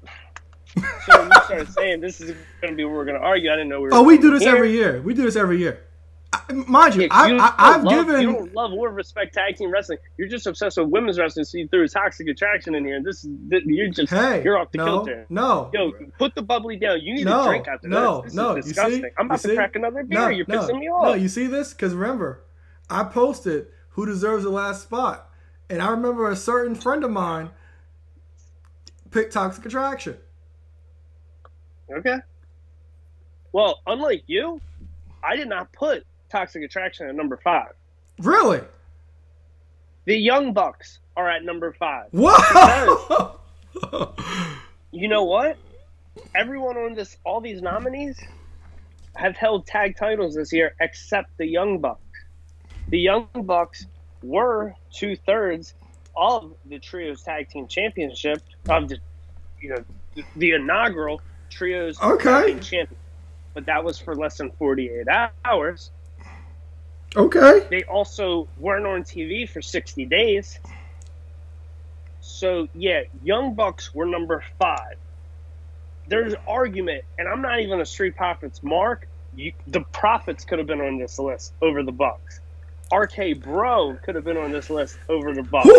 So when you started saying this is going to be where we're going to argue, I didn't know we were. Oh, we do this every year. Mind you, I've given. You don't love or respect tag team wrestling. You're just obsessed with women's wrestling. So you threw a toxic attraction in here, and this is you're off the kilter. No, yo, put the bubbly down. You need a drink after this. This is disgusting. I'm about to crack another beer. You're pissing me off. No, you see this? Because remember, I posted who deserves the last spot, and I remember a certain friend of mine picked toxic attraction. Okay. Well, unlike you, I did not put Toxic Attraction at number 5. Really? The Young Bucks are at number 5. Whoa! You know what? Everyone on this, all these nominees, have held tag titles this year except the Young Bucks. The Young Bucks were 2/3 of the Trios Tag Team Championship, of the, you know, the inaugural Trios Tag Team Championship. But that was for less than 48 hours. Okay. They also weren't on TV for 60 days. So, yeah, Young Bucks were number 5. There's argument, and I'm not even a Street Profits mark. The Profits could have been on this list over the Bucks. RK Bro could have been on this list over the Bucks.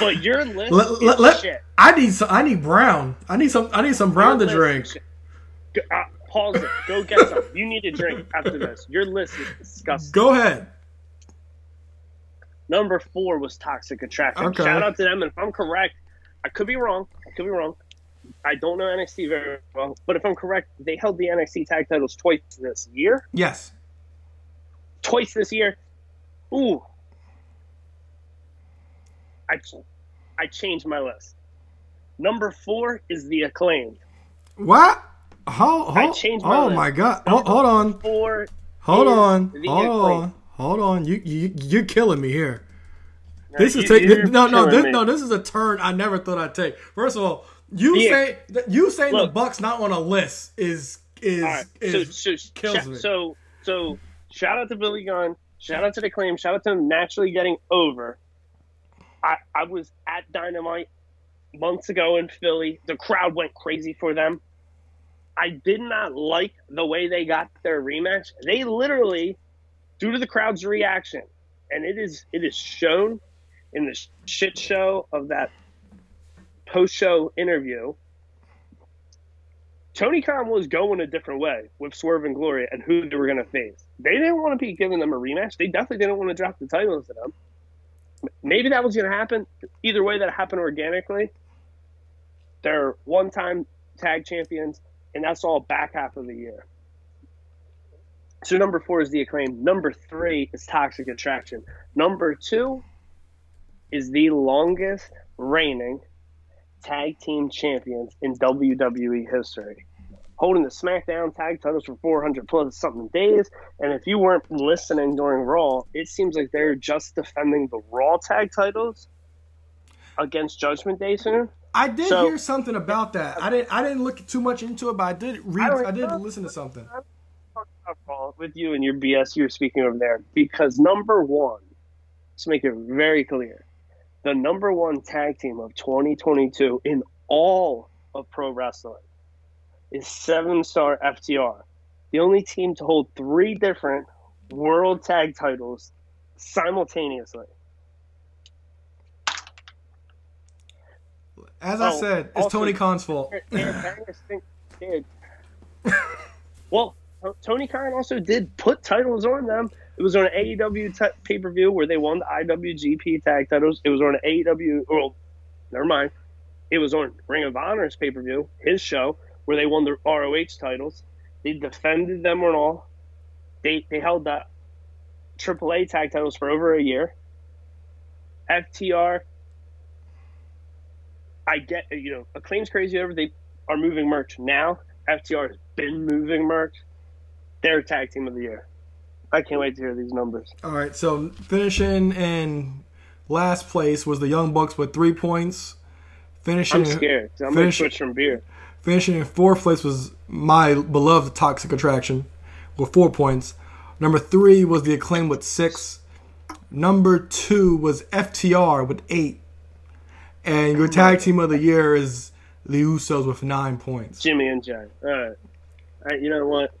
But your list is shit. I need Brown. I need some Brown to drink. Pause it. Go get some. You need a drink after this. Your list is disgusting. Go ahead. Number 4 was Toxic Attraction. Okay. Shout out to them. And if I'm correct, I could be wrong. I don't know NXT very well. But if I'm correct, they held the NXT tag titles twice this year. Yes. Twice this year. Ooh. I changed my list. Number 4 is The Acclaimed. What? I changed my list. My God. Hold on. You're killing me here. This is a turn I never thought I'd take. First of all, you saying the Bucks not on a list kills me. So shout out to Billy Gunn, shout out to The Claim, shout out to him naturally getting over. I was at Dynamite months ago in Philly. The crowd went crazy for them. I did not like the way they got their rematch. They literally, due to the crowd's reaction, and it is shown in the shit show of that post-show interview, Tony Khan was going a different way with Swerve and Glory and who they were going to face. They didn't want to be giving them a rematch. They definitely didn't want to drop the titles to them. Maybe that was going to happen. Either way, that happened organically. They're one-time tag champions. And that's all back half of the year. So number 4 is The Acclaim. Number 3 is Toxic Attraction. Number 2 is the longest reigning tag team champions in WWE history. Holding the SmackDown tag titles for 400 plus something days. And if you weren't listening during Raw, it seems like they're just defending the Raw tag titles against Judgment Day soon. I did hear something about that. I didn't look too much into it, but I did read. I did listen to something. I'm talking about Raw with you and your BS you're speaking over there, because number 1, let's make it very clear, the number 1 tag team of 2022 in all of pro wrestling is 7-star FTR, the only team to hold 3 different world tag titles simultaneously. As I said, it's Tony Khan's fault. Well, Tony Khan also did put titles on them. It was on an AEW pay-per-view where they won the IWGP tag titles. It was on an AEW – well, never mind. It was on Ring of Honor's pay-per-view, his show, where they won the ROH titles. They defended them on all. They held the AAA tag titles for over a year. FTR – I get, you know, Acclaim's crazy over. They are moving merch now. FTR has been moving merch. They're tag team of the year. I can't wait to hear these numbers. All right, so finishing in last place was the Young Bucks with 3 points. Finishing, I'm scared. I'm going to switch from beer. Finishing in 4th place was my beloved Toxic Attraction with 4 points. Number 3 was the Acclaim with 6. Number 2 was FTR with 8. And your tag team of the year is the Usos with 9 points. Jimmy and Jay. All right. You know what?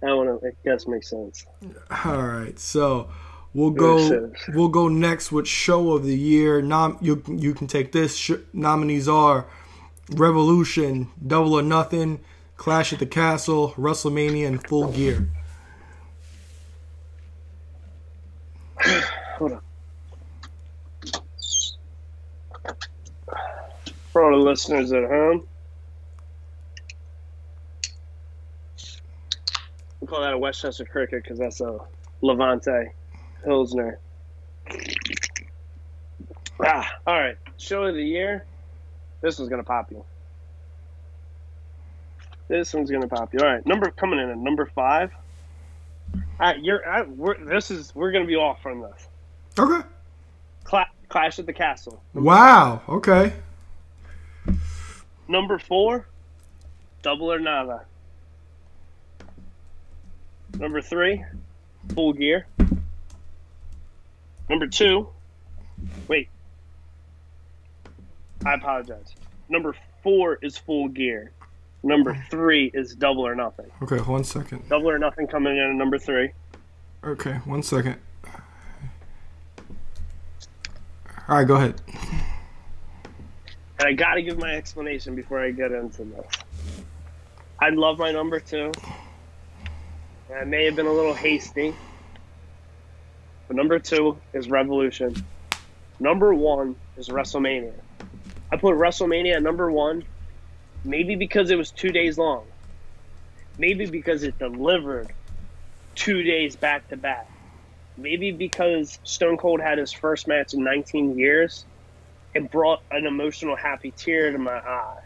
That one, I guess, makes sense. All right, so we'll go next with show of the year. You can take this. Nominees are Revolution, Double or Nothing, Clash at the Castle, WrestleMania, and Full Gear. Hold on. For all the listeners at home, we call that a Westchester cricket because that's a Levante Pilsner. All right. Show of the year. This one's going to pop you. All right. Coming in at number 5. We're going to be off from this. Okay. Clash at the Castle. Wow. 5. Okay. Number 4, Double or Nada. Number 3, Full Gear. Number 2, Number 4 is Full Gear. Number 3 is Double or Nothing. Okay, 1 second. Double or Nothing coming in at number 3. Okay, 1 second. All right, go ahead. And I got to give my explanation before I get into this. I love my number 2. And I may have been a little hasty. But number 2 is Revolution. Number 1 is WrestleMania. I put WrestleMania at number 1, maybe because it was 2 days long. Maybe because it delivered 2 days back to back. Maybe because Stone Cold had his first match in 19 years and brought an emotional happy tear to my eye.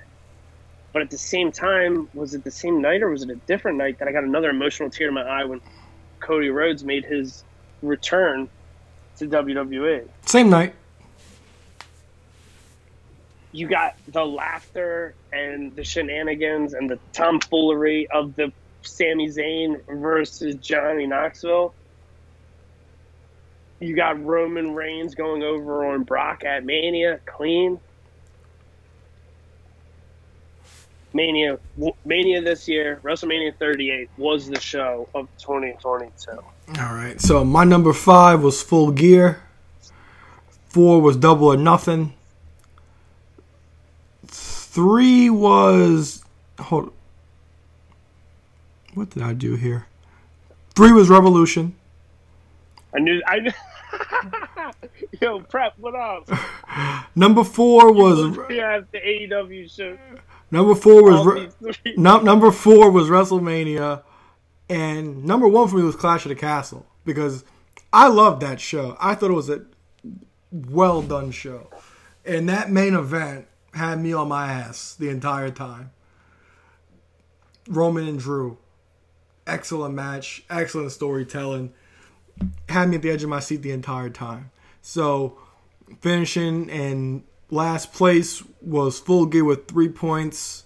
But at the same time, was it the same night or was it a different night that I got another emotional tear to my eye when Cody Rhodes made his return to WWE? Same night. You got the laughter and the shenanigans and the tomfoolery of the Sami Zayn versus Johnny Knoxville. You got Roman Reigns going over on Brock at Mania, clean. Mania this year, WrestleMania 38 was the show of 2022. All right, so my number 5 was Full Gear. 4 was Double or Nothing. 3 was... What did I do here? 3 was Revolution. I knew. Yo, prep, what up? Number 4 was... Yeah, the AEW show. Number four was WrestleMania, and number 1 for me was Clash of the Castle because I loved that show. I thought it was a well done show, and that main event had me on my ass the entire time. Roman and Drew, excellent match, excellent storytelling, had me at the edge of my seat the entire time. So finishing and last place was Full Gear with 3 points.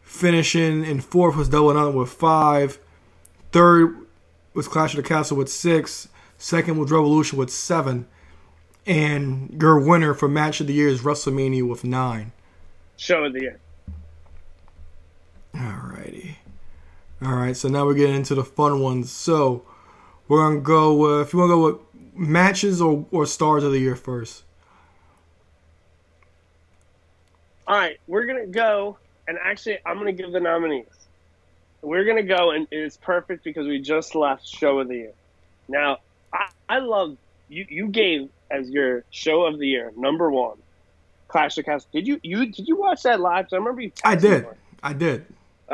Finishing in 4th was Double or Nothing with 5. 3rd was Clash of the Castle with 6. 2nd was Revolution with 7. And your winner for Match of the Year is WrestleMania with 9. Show of the Year. Alrighty. Alright, so now we're getting into the fun ones. So, we're going to go with, if you want to go with matches or stars of the year first. All right, we're going to go, and actually, I'm going to give the nominees. We're going to go, and it's perfect because we just left Show of the Year. Now, I love, you gave as your Show of the Year, number 1, Clash of the Castle. Did you watch that live? So I remember you. I did. All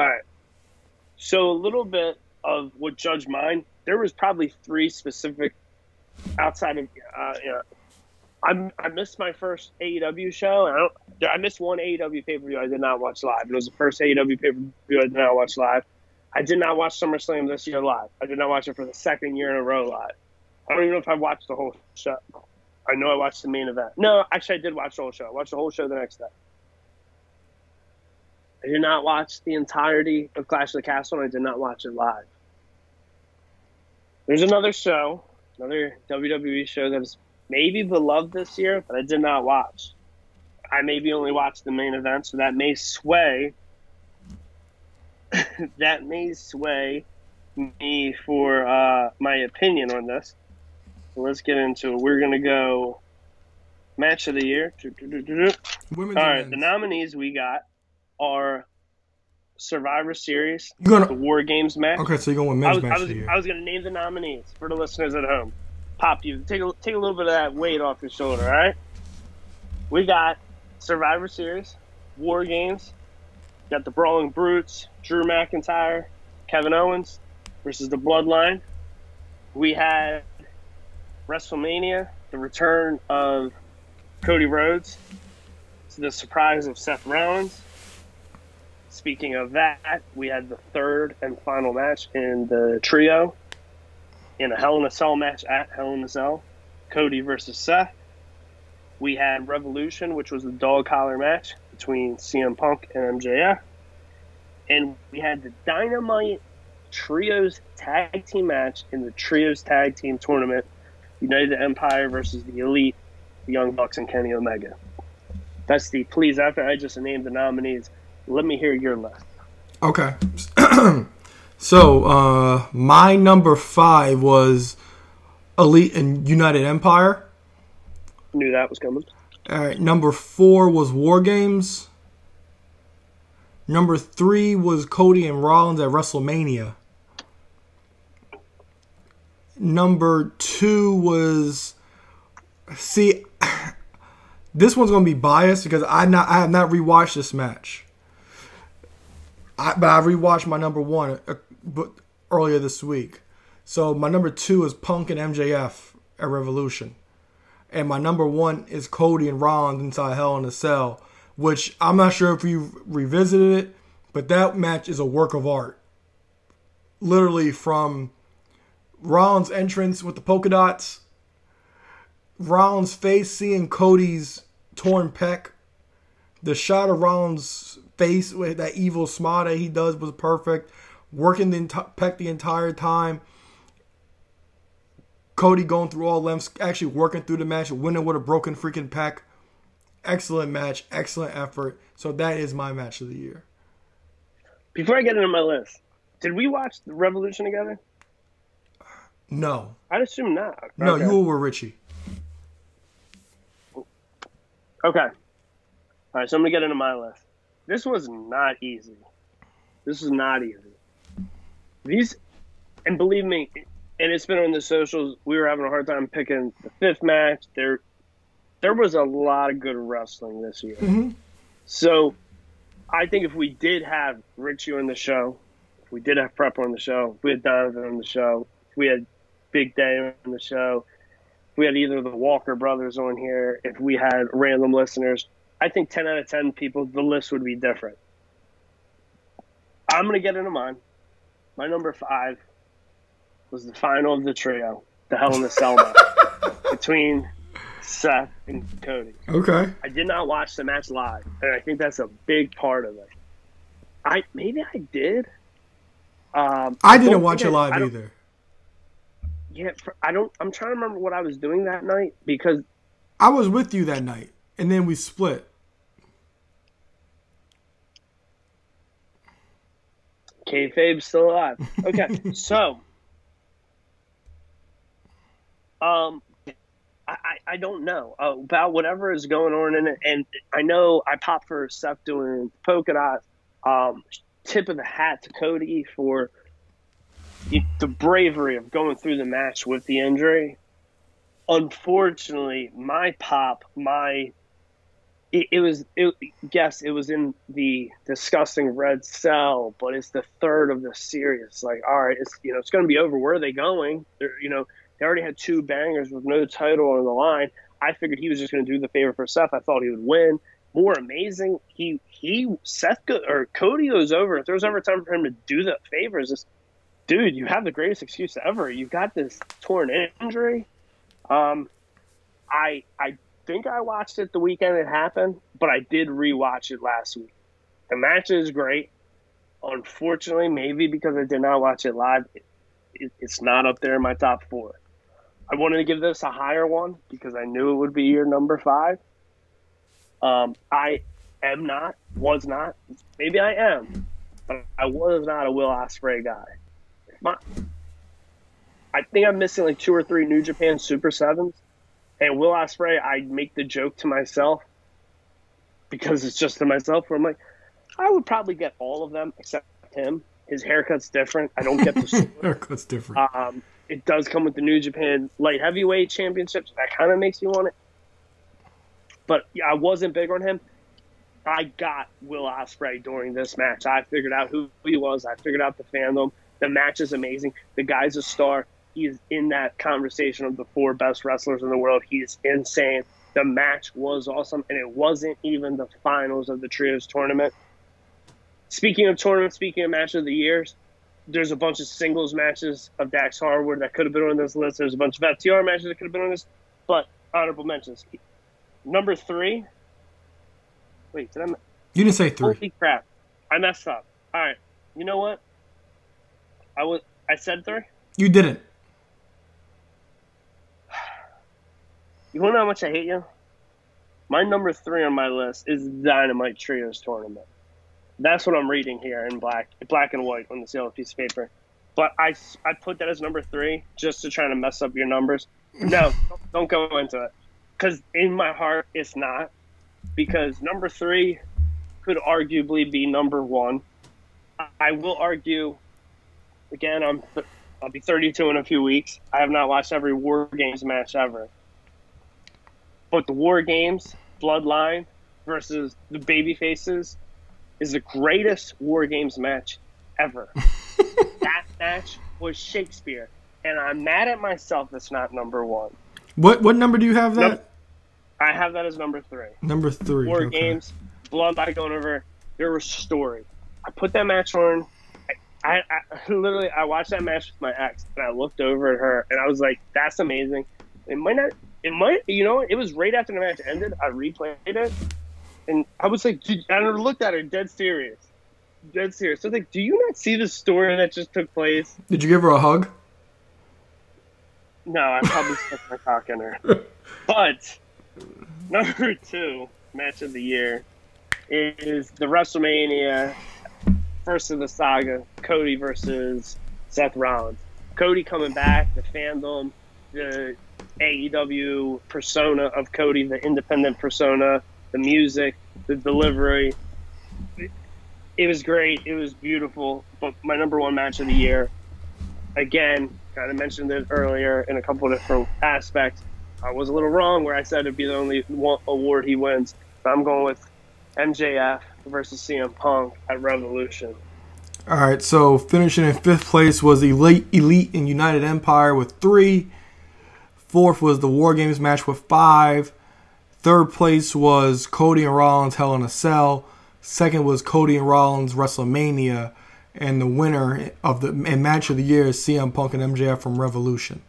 right. So a little bit of what judged mine, there was probably 3 specific outside of, I missed my first AEW show. I missed one AEW pay-per-view I did not watch live. It was the first AEW pay-per-view I did not watch live. I did not watch SummerSlam this year live. I did not watch it for the 2nd year in a row live. I don't even know if I watched the whole show. I know I watched the main event. No, actually, I did watch the whole show. I watched the whole show the next day. I did not watch the entirety of Clash of the Castle, and I did not watch it live. There's another show, another WWE show that is maybe beloved this year, but I did not watch. I maybe only watched the main event, so that may sway me for my opinion on this. So let's get into it. We're going to go match of the year. All right, the nominees we got are Survivor Series, the War Games match. Okay, so you're going with men's match of the year. I was going to name the nominees for the listeners at home. Pop, you take a little bit of that weight off your shoulder, all right? We got Survivor Series, War Games, got the Brawling Brutes, Drew McIntyre, Kevin Owens versus the Bloodline. We had WrestleMania, the return of Cody Rhodes, the surprise of Seth Rollins. Speaking of that, we had the third and final match in the trio, in a Hell in a Cell match at Hell in a Cell, Cody versus Seth. We had Revolution, which was the dog collar match between CM Punk and MJF. And we had the Dynamite Trios Tag Team match in the Trios Tag Team Tournament, United Empire versus the Elite, the Young Bucks and Kenny Omega. That's the please. After I just named the nominees, let me hear your list. Okay. So my number 5 was Elite and United Empire. Knew that was coming. All right. Number 4 was War Games. Number 3 was Cody and Rollins at WrestleMania. Number 2 was... See, this one's going to be biased because I have not rewatched this match. But I rewatched my number 1 earlier this week. So my number 2 is Punk and MJF at Revolution. And my number 1 is Cody and Rollins inside Hell in a Cell, which I'm not sure if you revisited it, but that match is a work of art. Literally from Rollins' entrance with the polka dots, Rollins' face seeing Cody's torn pec, the shot of Rollins' face with that evil smile that he does was perfect, working the pec the entire time, Cody going through all lengths, actually working through the match, winning with a broken freaking pec. Excellent match, excellent effort. So that is my match of the year. Before I get into my list, did we watch the Revolution together? No. I'd assume not. Okay. No, you were Richie. Okay. All right, so I'm going to get into my list. This was not easy. This was not easy. These, and believe me, and it's been on the socials, we were having a hard time picking the fifth match. There was a lot of good wrestling this year. Mm-hmm. So I think if we did have Richie on the show, if we did have Prep on the show, if we had Donovan on the show, if we had Big Day on the show, if we had either the Walker brothers on here, if we had random listeners, I think 10 out of 10 people, the list would be different. I'm going to get into mine. My number 5 was the final of the trio, the Hell in a Cell match between Seth and Cody. Okay. I did not watch the match live, and I think that's a big part of it. Maybe I did. I didn't watch it live either. Yeah, I'm trying to remember what I was doing that night because I was with you that night, and then we split. Kayfabe's still alive. Okay, so I don't know about whatever is going on in it. And I know I popped for Seth doing polka dots. Tip of the hat to Cody for the bravery of going through the match with the injury. Unfortunately, it was in the disgusting red cell, but it's the third of the series. Like, all right, it's going to be over. Where are they going? They already had 2 bangers with no title on the line. I figured he was just going to do the favor for Seth. I thought he would win. More amazing, Cody goes over. If there was ever time for him to do the favors, dude, you have the greatest excuse ever. You've got this torn injury. I think I watched it the weekend it happened, but I did rewatch it last week. The match is great. Unfortunately, maybe because I did not watch it live, it's not up there in my top 4. I wanted to give this a higher one because I knew it would be your number 5. Was not, maybe I am, but I was not a Will Ospreay guy. If I think I'm missing like 2 or 3 New Japan Super 7s. And Will Ospreay, I make the joke to myself, because it's just to myself, where I'm like, I would probably get all of them except him. His haircut's different. I don't get the sword. Haircut's different. It does come with the New Japan Light Heavyweight Championships. That kind of makes me want it. But yeah, I wasn't big on him. I got Will Ospreay during this match. I figured out who he was. I figured out the fandom. The match is amazing. The guy's a star. He is in that conversation of the 4 best wrestlers in the world. He is insane. The match was awesome, and it wasn't even the finals of the Trios tournament. Speaking of tournaments, speaking of match of the years, there's a bunch of singles matches of Dax Harwood that could have been on this list. There's a bunch of FTR matches that could have been on this, but honorable mentions. Number 3. Wait, did I? You didn't say 3. Holy crap! I messed up. All right, you know what? I said 3. You didn't. You want to know how much I hate you? My number 3 on my list is the Dynamite Trios Tournament. That's what I'm reading here in black and white on this yellow piece of paper. But I put that as number 3 just to try to mess up your numbers. No, don't go into it. Because in my heart, it's not. Because number 3 could arguably be number 1. I will argue, again, I'll be 32 in a few weeks. I have not watched every War Games match ever. But the War Games, Bloodline versus the Babyfaces, is the greatest War Games match ever. That match was Shakespeare. And I'm mad at myself it's not number 1. What number do you have that? I have that as number 3. Number 3. War Games, Bloodline going over. There was story. I put that match on. I literally watched that match with my ex, and I looked over at her, and I was like, that's amazing. It was right after the match ended. I replayed it, and I was like, dude, I looked at her dead serious. So I was like, do you not see the story that just took place? Did you give her a hug? No, I probably stuck my cock in her. But number 2 match of the year is the WrestleMania first of the saga, Cody versus Seth Rollins. Cody coming back, the fandom, the AEW persona of Cody, the independent persona, the music, the delivery. It was great. It was beautiful. But my number 1 match of the year, again, kind of mentioned it earlier in a couple of different aspects. I was a little wrong where I said it'd be the only award he wins. But I'm going with MJF versus CM Punk at Revolution. All right, so finishing in 5th place was Elite and United Empire with 3. 4th was the War Games match with 5. 3rd place was Cody and Rollins Hell in a Cell. 2nd was Cody and Rollins WrestleMania. And the winner of the match of the year is CM Punk and MJF from Revolution.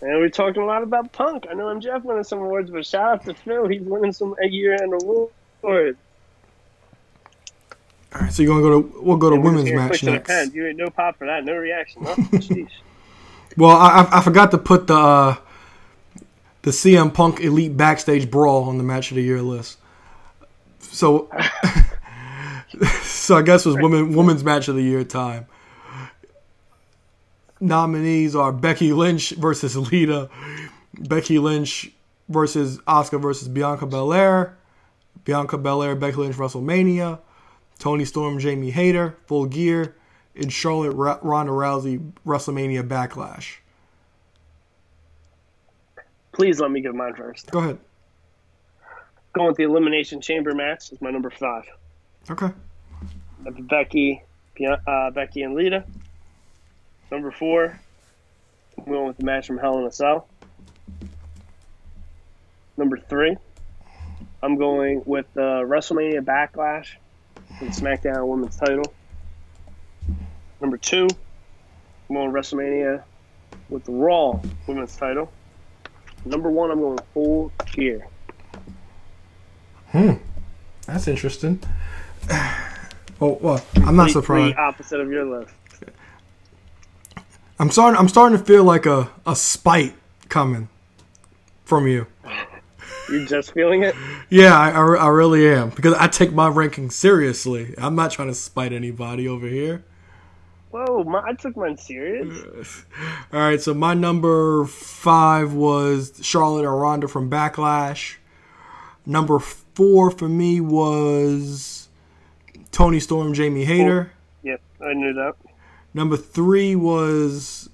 And we're talking a lot about Punk. I know MJF winning some awards, but shout out to Phil. He's winning some year-end awards. All right, so you're gonna we'll go to women's match next. You ain't no pop for that, no reaction. Huh? Jeez. Well, I forgot to put the CM Punk Elite Backstage Brawl on the match of the year list. So, so I guess it was women's match of the year time. Nominees are Becky Lynch versus Lita, Becky Lynch versus Asuka versus Bianca Belair, Becky Lynch WrestleMania, Toni Storm, Jamie Hayter, Full Gear, and Charlotte Ronda Rousey WrestleMania Backlash. Please let me give mine first. Go ahead. Going with the Elimination Chamber match is my number 5. Okay. Becky and Lita. Number 4, I'm going with the match from Hell in a Cell. Number 3, I'm going with the WrestleMania Backlash and SmackDown Women's Title. Number 2, I'm going with WrestleMania with the Raw Women's Title. Number 1, I'm going Full Gear. That's interesting. Oh, well, I'm not surprised. The opposite of your list. I'm starting to feel like a spite coming from you. You're just feeling it? Yeah, I really am. Because I take my ranking seriously. I'm not trying to spite anybody over here. Whoa, I took mine serious. All right, so my number 5 was Charlotte or Ronda from Backlash. Number 4 for me was Toni Storm, Jamie Hayter. Yep, I knew that. Number 3 was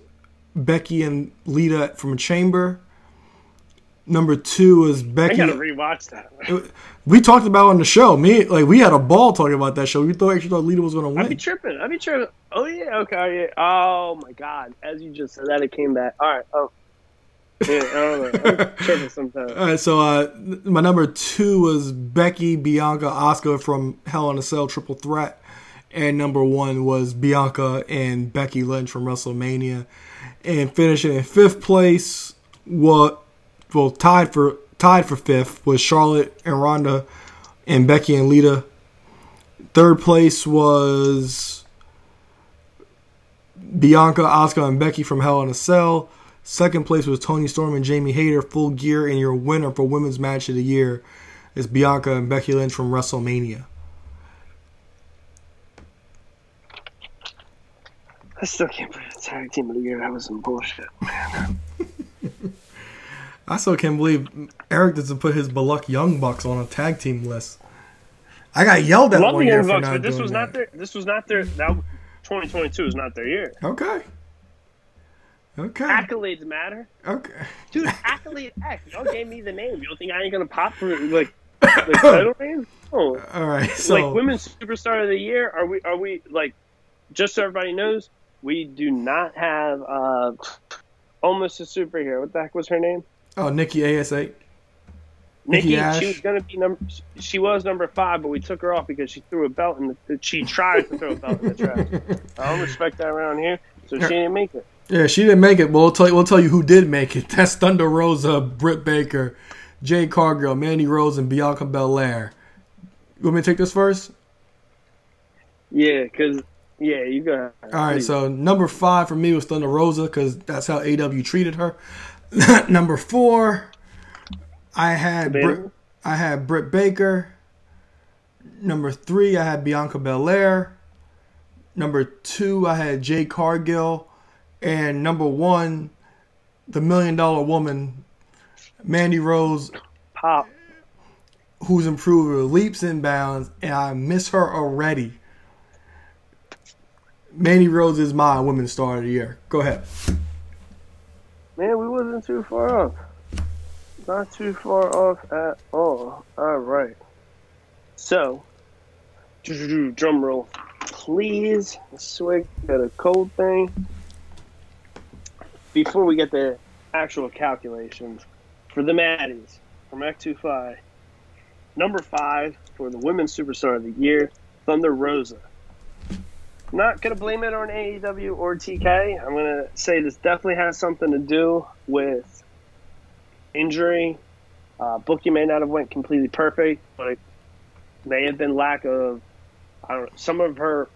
Becky and Lita from a Chamber. Number 2 is Becky. I gotta rewatch that. We talked about it on the show. We had a ball talking about that show. We actually thought Lita was gonna win. I'd be tripping. Oh yeah, okay, yeah. Oh my God! As you just said that, it came back. All right. Oh, yeah, I don't know. I'm tripping sometimes. All right. So my number 2 was Becky, Bianca, Asuka from Hell in a Cell Triple Threat, and number 1 was Bianca and Becky Lynch from WrestleMania, and finishing in 5th place was. Well, tied for 5th was Charlotte and Ronda and Becky and Lita. 3rd place was Bianca, Asuka, and Becky from Hell in a Cell. 2nd place was Toni Storm and Jamie Hayter, Full Gear, and your winner for Women's Match of the Year is Bianca and Becky Lynch from WrestleMania. I still can't believe the Tag Team of the Year. That was some bullshit, man. I still can't believe Eric doesn't put his Belluck Young Bucks on a tag team list. I got yelled at one year for not doing that. This was not their. 2022 is not their year. Okay. Accolades matter. Okay. Dude, accolade X. Y'all gave me the name. You don't think I ain't gonna pop for like title name? Oh. All right. So like women's superstar of the year. Are we like? Just so everybody knows, we do not have almost a superhero. What the heck was her name? Oh, Nikki ASH. Nikki Ash. She was gonna be number 5, but we took her off because she threw a belt in the. She tried to throw a belt in the trash. I don't respect that around here, so she didn't make it. Yeah, she didn't make it. But we'll tell you who did make it. That's Thunder Rosa, Britt Baker, Jade Cargill, Mandy Rose, and Bianca Belair. You want me to take this first? Yeah, because. Yeah, you got it. All right, so number 5 for me was Thunder Rosa because that's how AW treated her. Number 4, I had Britt Baker. Number 3, I had Bianca Belair. Number 2, I had Jay Cargill. And number 1, the $1 Million Woman, Mandy Rose. Pop. Who's improved her leaps and bounds, and I miss her already. Mandy Rose is my Women's Star of the Year. Go ahead. Man, we wasn't too far off. Not too far off at all. All right. So, drum roll, please. I swear I got a cold thing. Before we get the actual calculations, for the Maddies from X25, number 5 for the Women's Superstar of the Year, Thunder Rosa. Not going to blame it on AEW or TK. I'm going to say this definitely has something to do with injury. Booking may not have went completely perfect, but it may have been lack of, I don't know, some of her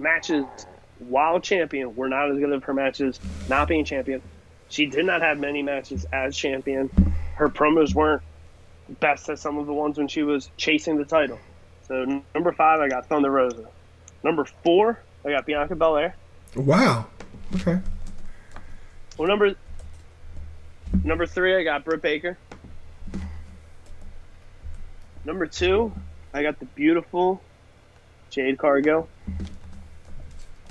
matches while champion were not as good as her matches not being champion. She did not have many matches as champion. Her promos weren't best as some of the ones when she was chasing the title. So number 5, I got Thunder Rosa. Number 4, I got Bianca Belair. Wow. Okay. Well, number 3, I got Britt Baker. Number 2, I got the beautiful Jade Cargill.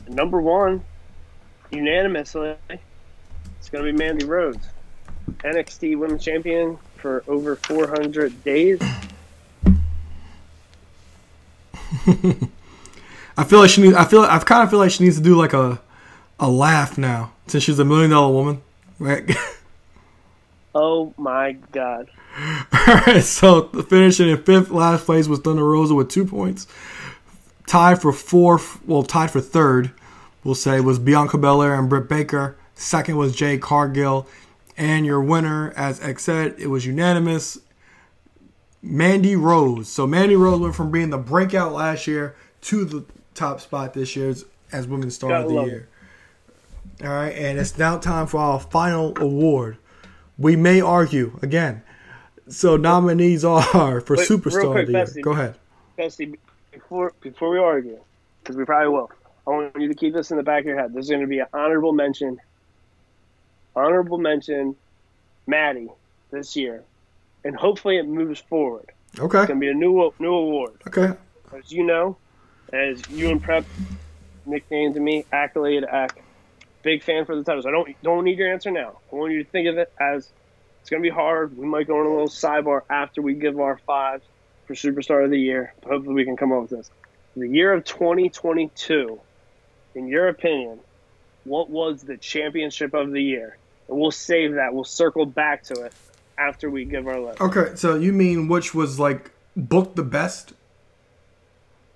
And number 1, unanimously, it's going to be Mandy Rose, NXT Women's Champion for over 400 days. I kind of feel like she needs to do like a laugh now since she's a $1 Million Woman, right? Oh my God! All right, so finishing in 5th last place was Thunder Rosa with 2 points. Tied for third, we'll say was Bianca Belair and Britt Baker. 2nd was Jade Cargill, and your winner, as X said, it was unanimous. Mandy Rose. So Mandy Rose went from being the breakout last year to the top spot this year as Women's Star of the Year. All right, and it's now time for our final award. We may argue again. So nominees are for Superstar of the Year. Go ahead. Bestie, before we argue, because we probably will, I want you to keep this in the back of your head. This is going to be an honorable mention. Honorable mention, Maddie, this year. And hopefully it moves forward. Okay. It's going to be a new award. Okay. As you know, as you and Prep nicknamed me, accolade act. Big fan for the titles. I don't need your answer now. I want you to think of it as it's going to be hard. We might go on a little sidebar after we give our 5 for Superstar of the Year. But hopefully we can come up with this. The year of 2022, in your opinion, what was the championship of the year? And we'll save that. We'll circle back to it after we give our list. Okay, so you mean which was like booked the best?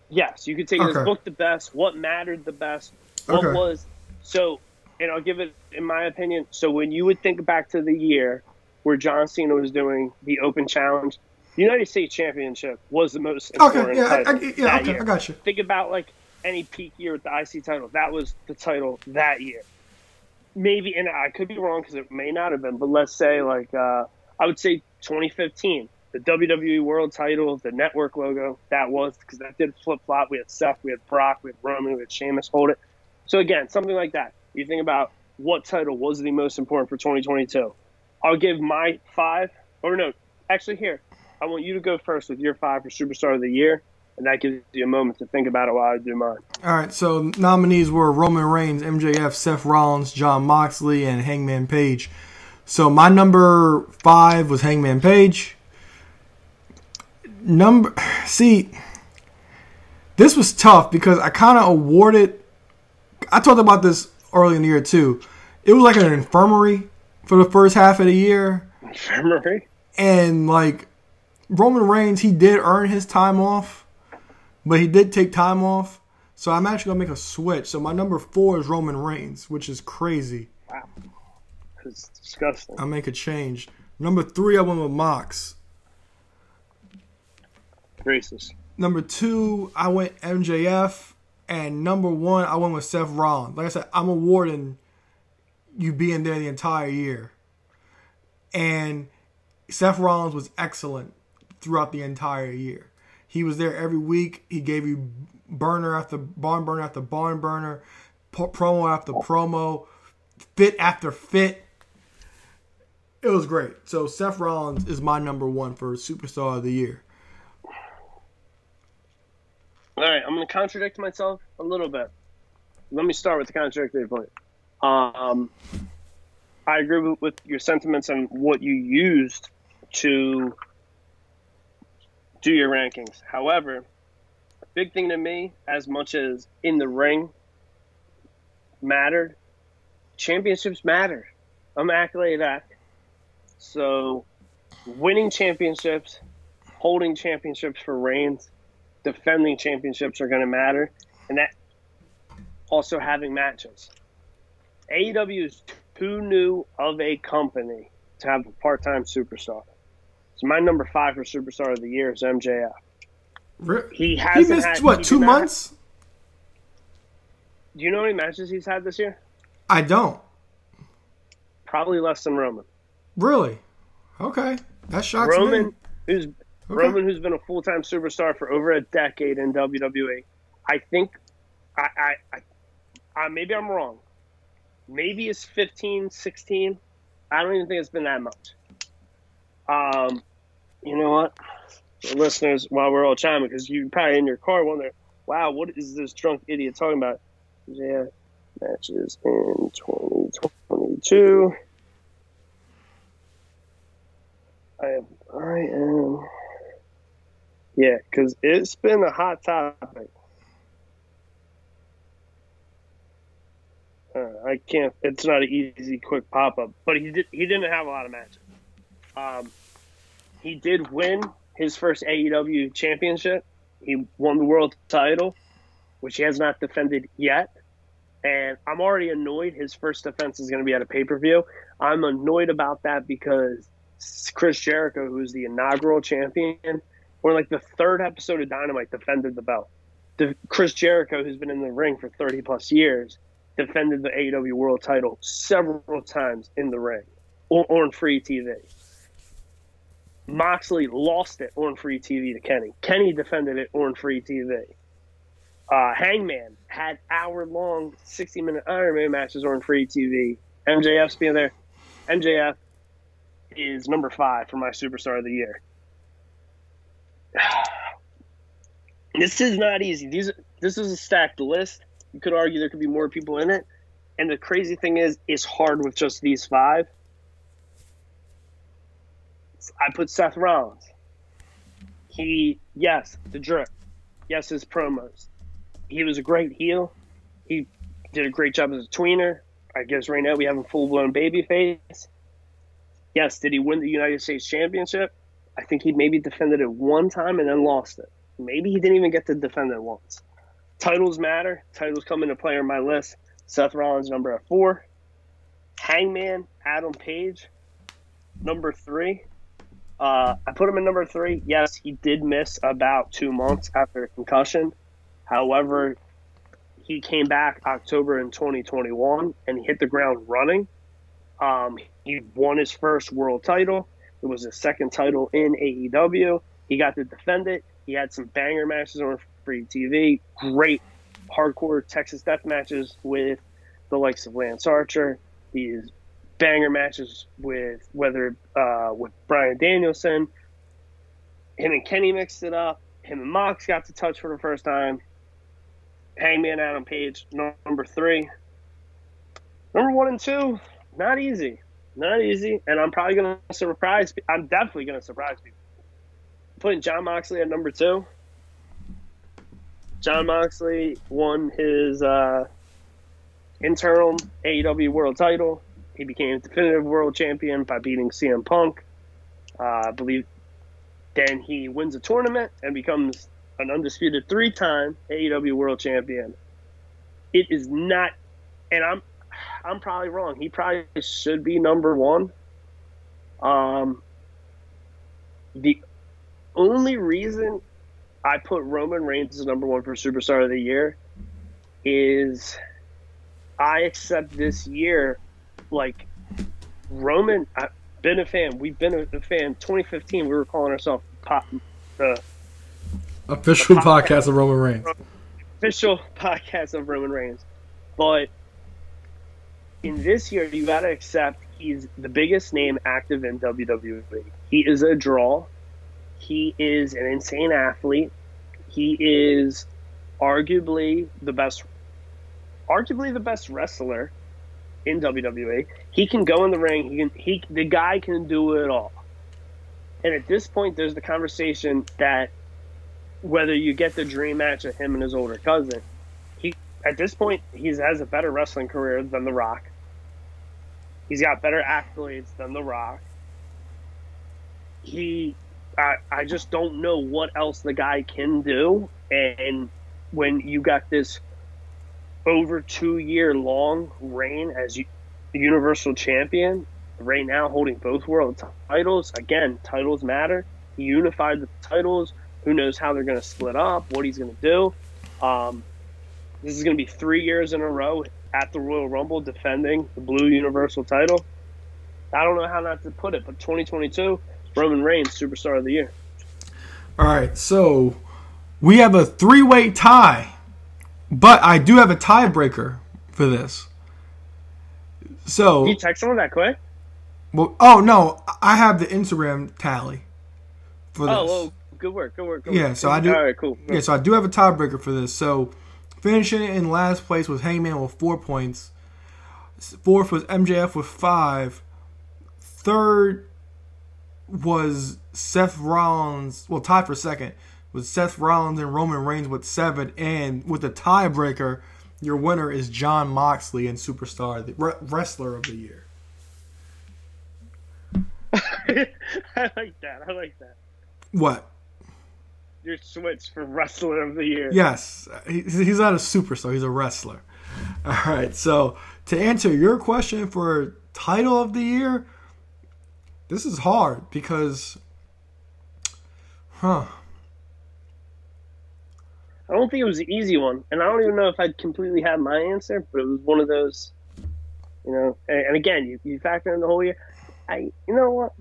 Yes, you could take it as booked the best, what mattered the best, what was so. And I'll give it, in my opinion, so when you would think back to the year where John Cena was doing the Open Challenge, the United States Championship was the most important title that year. I got you. Think about like any peak year with the IC title. That was the title that year. Maybe, and I could be wrong because it may not have been, but let's say like I would say 2015, the WWE World title, the network logo, that was because that did flip-flop. We had Seth, we had Brock, we had Roman, we had Sheamus hold it. So again, something like that. You think about what title was the most important for 2022. I'll give my 5, or no, actually here, I want you to go first with your 5 for Superstar of the Year, and that gives you a moment to think about it while I do mine. All right, so nominees were Roman Reigns, MJF, Seth Rollins, Jon Moxley, and Hangman Page. So my number 5 was Hangman Page. See, this was tough because I kind of awarded, I talked about this early in the year too. It was like an infirmary for the first half of the year. Infirmary? And like Roman Reigns, he did earn his time off, but he did take time off. So I'm actually going to make a switch. So my number 4 is Roman Reigns, which is crazy. Wow. It's disgusting. I'll make a change. Number 3, I went with Mox. Racist. Number 2, I went MJF. And number 1, I went with Seth Rollins. Like I said, I'm awarding you being there the entire year. And Seth Rollins was excellent throughout the entire year. He was there every week. He gave you barn burner after barn burner, promo after promo, fit after fit. It was great. So Seth Rollins is my number 1 for Superstar of the Year. All right, I'm going to contradict myself a little bit. Let me start with the contradictory point. I agree with your sentiments on what you used to do your rankings. However, a big thing to me, as much as in the ring mattered, championships matter. I'm accolade act. So winning championships, holding championships for Reigns, defending championships are going to matter, and that also having matches. AEW is too new of a company to have a part-time superstar. So my number 5 for Superstar of the Year is MJF. He missed, what, 2 months? Do you know how many matches he's had this year? I don't. Probably less than Roman. Really? Okay. That shocks me. Roman, who's been a full-time superstar for over a decade in WWE, I think I maybe I'm wrong. Maybe it's 15, 16. I don't even think it's been that much. You know what? The listeners, while we're all chiming, because you're probably in your car wondering, wow, what is this drunk idiot talking about? Yeah, matches in 2022. I am... Yeah, because it's been a hot topic. I can't. It's not an easy, quick pop up. But he didn't have a lot of matches. He did win his first AEW championship. He won the world title, which he has not defended yet. And I'm already annoyed. His first defense is going to be at a pay per view. I'm annoyed about that because Chris Jericho, who's the inaugural champion, or like the third episode of Dynamite, defended the belt. Chris Jericho, who's been in the ring for 30-plus years, defended the AEW World title several times in the ring on free TV. Moxley lost it on free TV to Kenny. Kenny defended it on free TV. Hangman had hour-long 60-minute Iron Man matches on free TV. MJF's being there. MJF is number 5 for my Superstar of the Year. This is not easy. This is a stacked list. You could argue there could be more people in it. And the crazy thing is, it's hard with just these 5. I put Seth Rollins. Yes, the drip. Yes, his promos. He was a great heel. He did a great job as a tweener. I guess right now we have a full-blown babyface. Yes, did he win the United States Championship? I think he maybe defended it one time and then lost it. Maybe he didn't even get to defend it once. Titles matter. Titles come into play on my list. Seth Rollins, number 4. Hangman, Adam Page, number 3. I put him in number 3. Yes, he did miss about 2 months after a concussion. However, he came back October in 2021 and he hit the ground running. He won his first world title. It was his second title in AEW. He got to defend it. He had some banger matches on free TV. Great hardcore Texas death matches with the likes of Lance Archer. These banger matches with whether with Bryan Danielson. Him and Kenny mixed it up. Him and Mox got to touch for the first time. Hangman Adam Page, number 3. Number 1 and 2, not easy. Not easy. And I'm probably going to surprise people. I'm definitely going to surprise people. Putting John Moxley at number 2. John Moxley won his interim AEW world title. He became definitive world champion by beating CM Punk. I believe then he wins a tournament and becomes an undisputed 3-time AEW world champion. It is not, and I'm probably wrong. He probably should be number 1. The only reason I put Roman Reigns as number 1 for Superstar of the Year is I accept this year, like, Roman, I've been a fan. We've been a fan. 2015, we were calling ourselves the official podcast of Roman Reigns. Official podcast of Roman Reigns. But in this year, you got to accept he's the biggest name active in WWE. He is a draw. He is an insane athlete. He is arguably the best wrestler in WWE. He can go in the ring. The guy can do it all. And at this point, there's the conversation that whether you get the dream match of him and his older cousin, he has a better wrestling career than The Rock. He's got better accolades than The Rock. I just don't know what else the guy can do. And when you got this over 2-year-long reign as Universal Champion, right now holding both world titles, again, titles matter. He unified the titles. Who knows how they're going to split up, what he's going to do. This is going to be 3 years in a row at the Royal Rumble defending the blue Universal title. I don't know how not to put it, but 2022 – Roman Reigns, Superstar of the Year. All right, so we have a 3-way tie, but I do have a tiebreaker for this. So, did you text someone that quick? Well, oh no, I have the Instagram tally for this. Oh, well, good work. Yeah, so I do. All right, cool. Yeah, so I do have a tiebreaker for this. So, finishing in last place was Hangman with 4 points. 4th was MJF with 5. 3rd. Was Seth Rollins, well, tied for 2nd, was Seth Rollins and Roman Reigns with 7, and with the tiebreaker, your winner is John Moxley and Superstar, the Wrestler of the Year. I like that. What? Your switch for Wrestler of the Year. Yes, he's not a superstar, he's a wrestler. All right, so to answer your question for Title of the Year, this is hard because, I don't think it was an easy one, and I don't even know if I completely had my answer, but it was one of those, you know. And again, you factor in the whole year. You know what?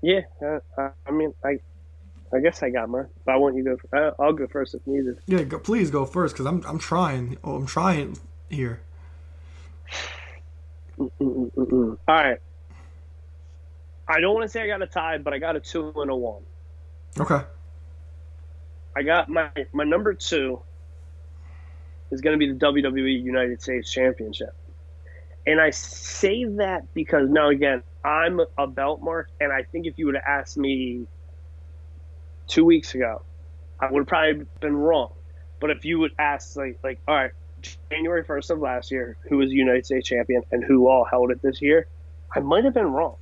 Yeah, I mean, I I guess I got mine, but I want you to go. I'll go first if needed. Yeah, go, please go first, because I'm trying. Oh, I'm trying here. All right. I don't want to say I got a tie, but I got a 2 and a 1. Okay. I got my number 2 is going to be the WWE United States Championship. And I say that because, now again, I'm a belt mark, and I think if you would have asked me 2 weeks ago, I would have probably been wrong. But if you would ask, like, all right, January 1st of last year, who was the United States champion and who all held it this year, I might have been wrong.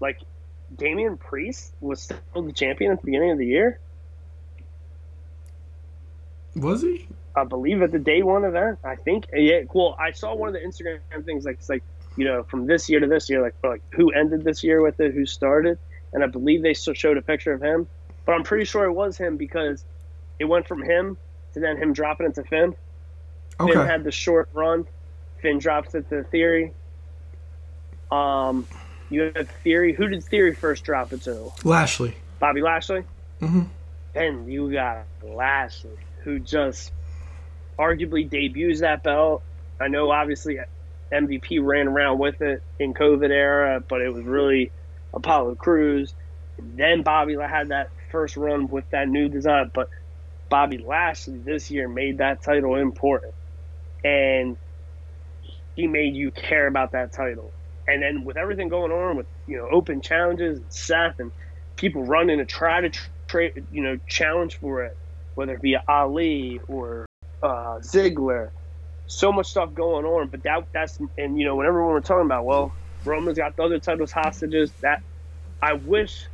Like, Damian Priest was still the champion at the beginning of the year. Was he? I believe at the day one event, I think. Yeah, cool. I saw one of the Instagram things, like, it's like, you know, from this year to this year, like who ended this year with it, who started, and I believe they still showed a picture of him. But I'm pretty sure it was him because it went from him to then him dropping it to Finn. Okay. Finn had the short run. Finn drops it to Theory. You had Theory. Who did Theory first drop it to? Lashley. Bobby Lashley? Mm-hmm. Then you got Lashley, who just arguably debuts that belt. I know, obviously, MVP ran around with it in COVID era, but it was really Apollo Crews. And then Bobby had that first run with that new design, but Bobby Lashley this year made that title important, and he made you care about that title. And then with everything going on with, you know, open challenges and Seth and people running to try to challenge for it, whether it be Ali or Ziggler, so much stuff going on. But that's, and you know, when everyone were talking about, well, Roman's got the other titles hostages, that I wish,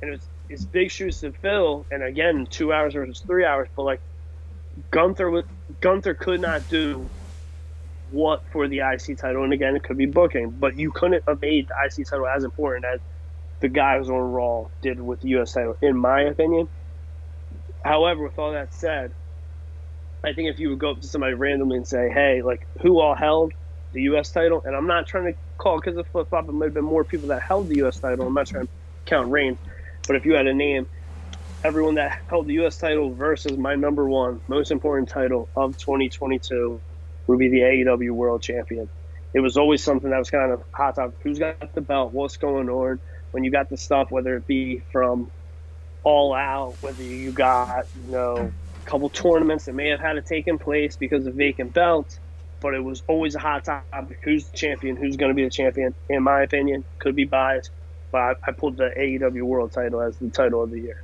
and it's big shoes to fill, and again, 2 hours versus 3 hours, but like Gunther could not do what for the IC title, and again, it could be booking, but you couldn't have made the IC title as important as the guys on Raw did with the US title, in my opinion. However, with all that said, I think if you would go up to somebody randomly and say, hey, like, who all held the U.S. title? And I'm not trying to call, because of flip-flop, it might have been more people that held the U.S. title. I'm not trying to count Reigns. But if you had a name, everyone that held the U.S. title versus my number one most important title of 2022 would be the AEW World Champion. It was always something that was kind of hot topic. Who's got the belt? What's going on? When you got the stuff, whether it be from All Out, whether you got, you know, couple tournaments that may have had it taken place because of vacant belts, but it was always a hot topic. Who's the champion? Who's going to be the champion? In my opinion, could be biased, but I pulled the AEW World title as the title of the year.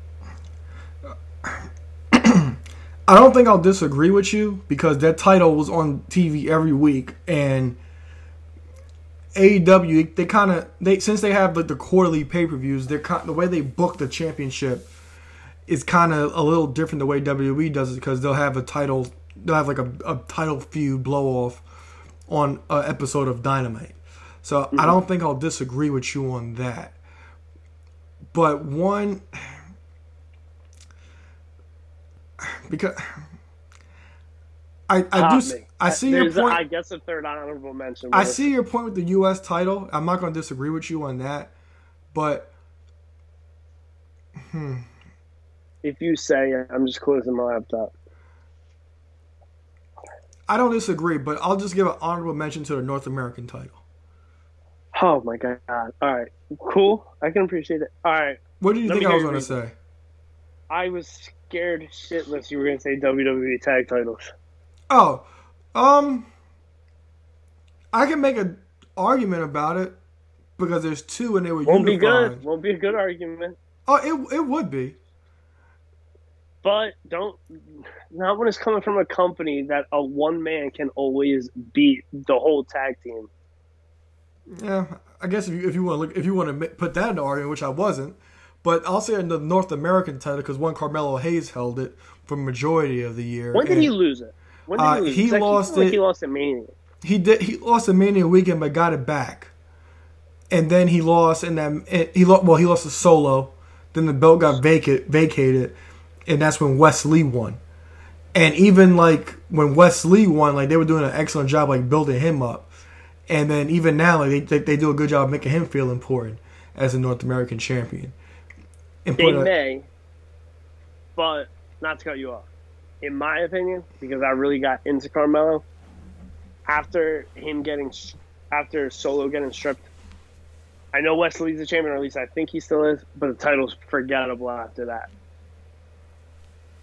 I don't think I'll disagree with you, because that title was on TV every week, and AEW, since they have like the quarterly pay-per-views, the way they book the championship, it's kind of a little different the way WWE does it, because they'll have a title, they'll have like a title feud blow off on an episode of Dynamite. So I don't think I'll disagree with you on that. But because I see your point. I guess a third honorable mention. I see your point with the U.S. title. I'm not going to disagree with you on that, but if you say it, I'm just closing my laptop. I don't disagree, but I'll just give an honorable mention to the North American title. Oh, my God. All right. Cool. I can appreciate it. All right. What did you think I was going to say? I was scared shitless you were going to say WWE tag titles. Oh. I can make an argument about it, because there's two and they were unified. Won't be good. Won't be a good argument. Oh, it would be. But not when it's coming from a company that a one man can always beat the whole tag team. Yeah, I guess if you want to put that into argument, which I wasn't, but I'll say in the North American title, because Carmelo Hayes held it for majority of the year. When did he lose it? When did he lose it? He lost it Mania. He did. He lost it Mania weekend, but got it back. And then he lost, he lost a solo. Then the belt got vacated. And that's when Wesley won. And even, like, when Wesley won, like, they were doing an excellent job, like, building him up. And then even now, like, they do a good job making him feel important as a North American champion. They may, But not to cut you off, in my opinion, because I really got into Carmelo after Solo getting stripped. I know Wesley's the champion, or at least I think he still is, but the title's forgettable after that.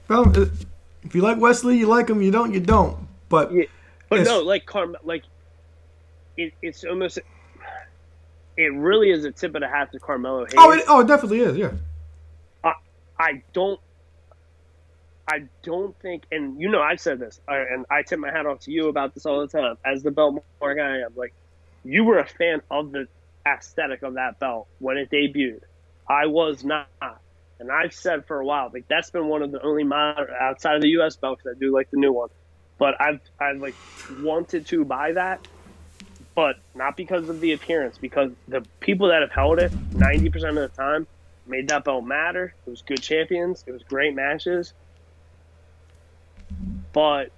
Well, if you like Wesley, you like him. You don't, you don't. But yeah. But no, like Carmelo, like it's almost, it really is a tip of the hat to Carmelo Hayes. Oh, it definitely is. Yeah. I don't think, and you know, I've said this, and I tip my hat off to you about this all the time. As the Beltmore guy, I'm like, you were a fan of the aesthetic of that belt when it debuted. I was not, and I've said for a while, like that's been one of the only modern outside of the U.S. belts that I do like the new one. But I've like wanted to buy that, but not because of the appearance, because the people that have held it 90% of the time made that belt matter. It was good champions. It was great matches. But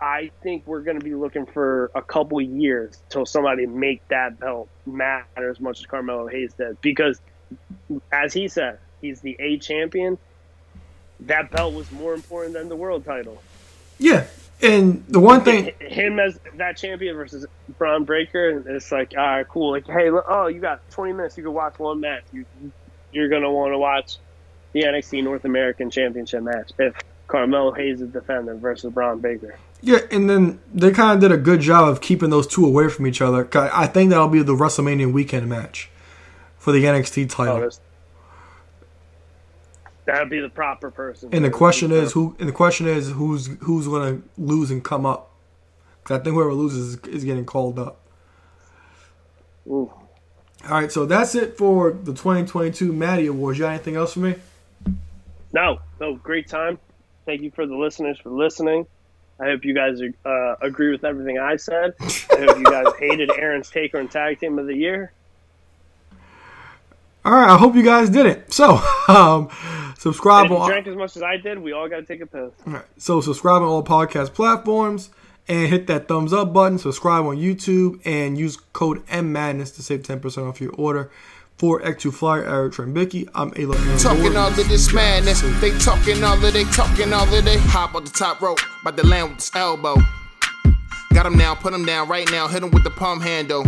I think we're going to be looking for a couple years till somebody make that belt matter as much as Carmelo Hayes did. Because, as he said, he's the A champion. That belt was more important than the world title. Yeah, and the one thing... Him as that champion versus Braun Breaker, it's like, all right, cool. Like, hey, oh, you got 20 minutes. You can watch one match. You're going to want to watch the NXT North American Championship match if Carmelo Hayes is defending versus Braun Breaker. Yeah, and then they kind of did a good job of keeping those two away from each other. I think that'll be the WrestleMania weekend match for the NXT title. Oh, that would be the proper person. And the question is who. And the question is who's going to lose and come up. Because I think whoever loses is getting called up. Ooh. All right, so that's it for the 2022 Maddie Awards. You got anything else for me? No, great time. Thank you for the listeners for listening. I hope you guys agree with everything I said. I hope you guys hated Aaron's take on Tag Team of the Year. All right, I hope you guys did it. So, subscribe. If you drank as much as I did, we all got to take a pill. All right, so subscribe on all podcast platforms and hit that thumbs up button. Subscribe on YouTube and use code MMadness to save 10% off your order. For X2 Flyer, Eric Trembicki, I'm A-Lo. Talking all of this madness. They talking all of they, talking all of they. Hop on the top rope, about to land with his elbow. Got him now, put him down right now. Hit him with the palm handle.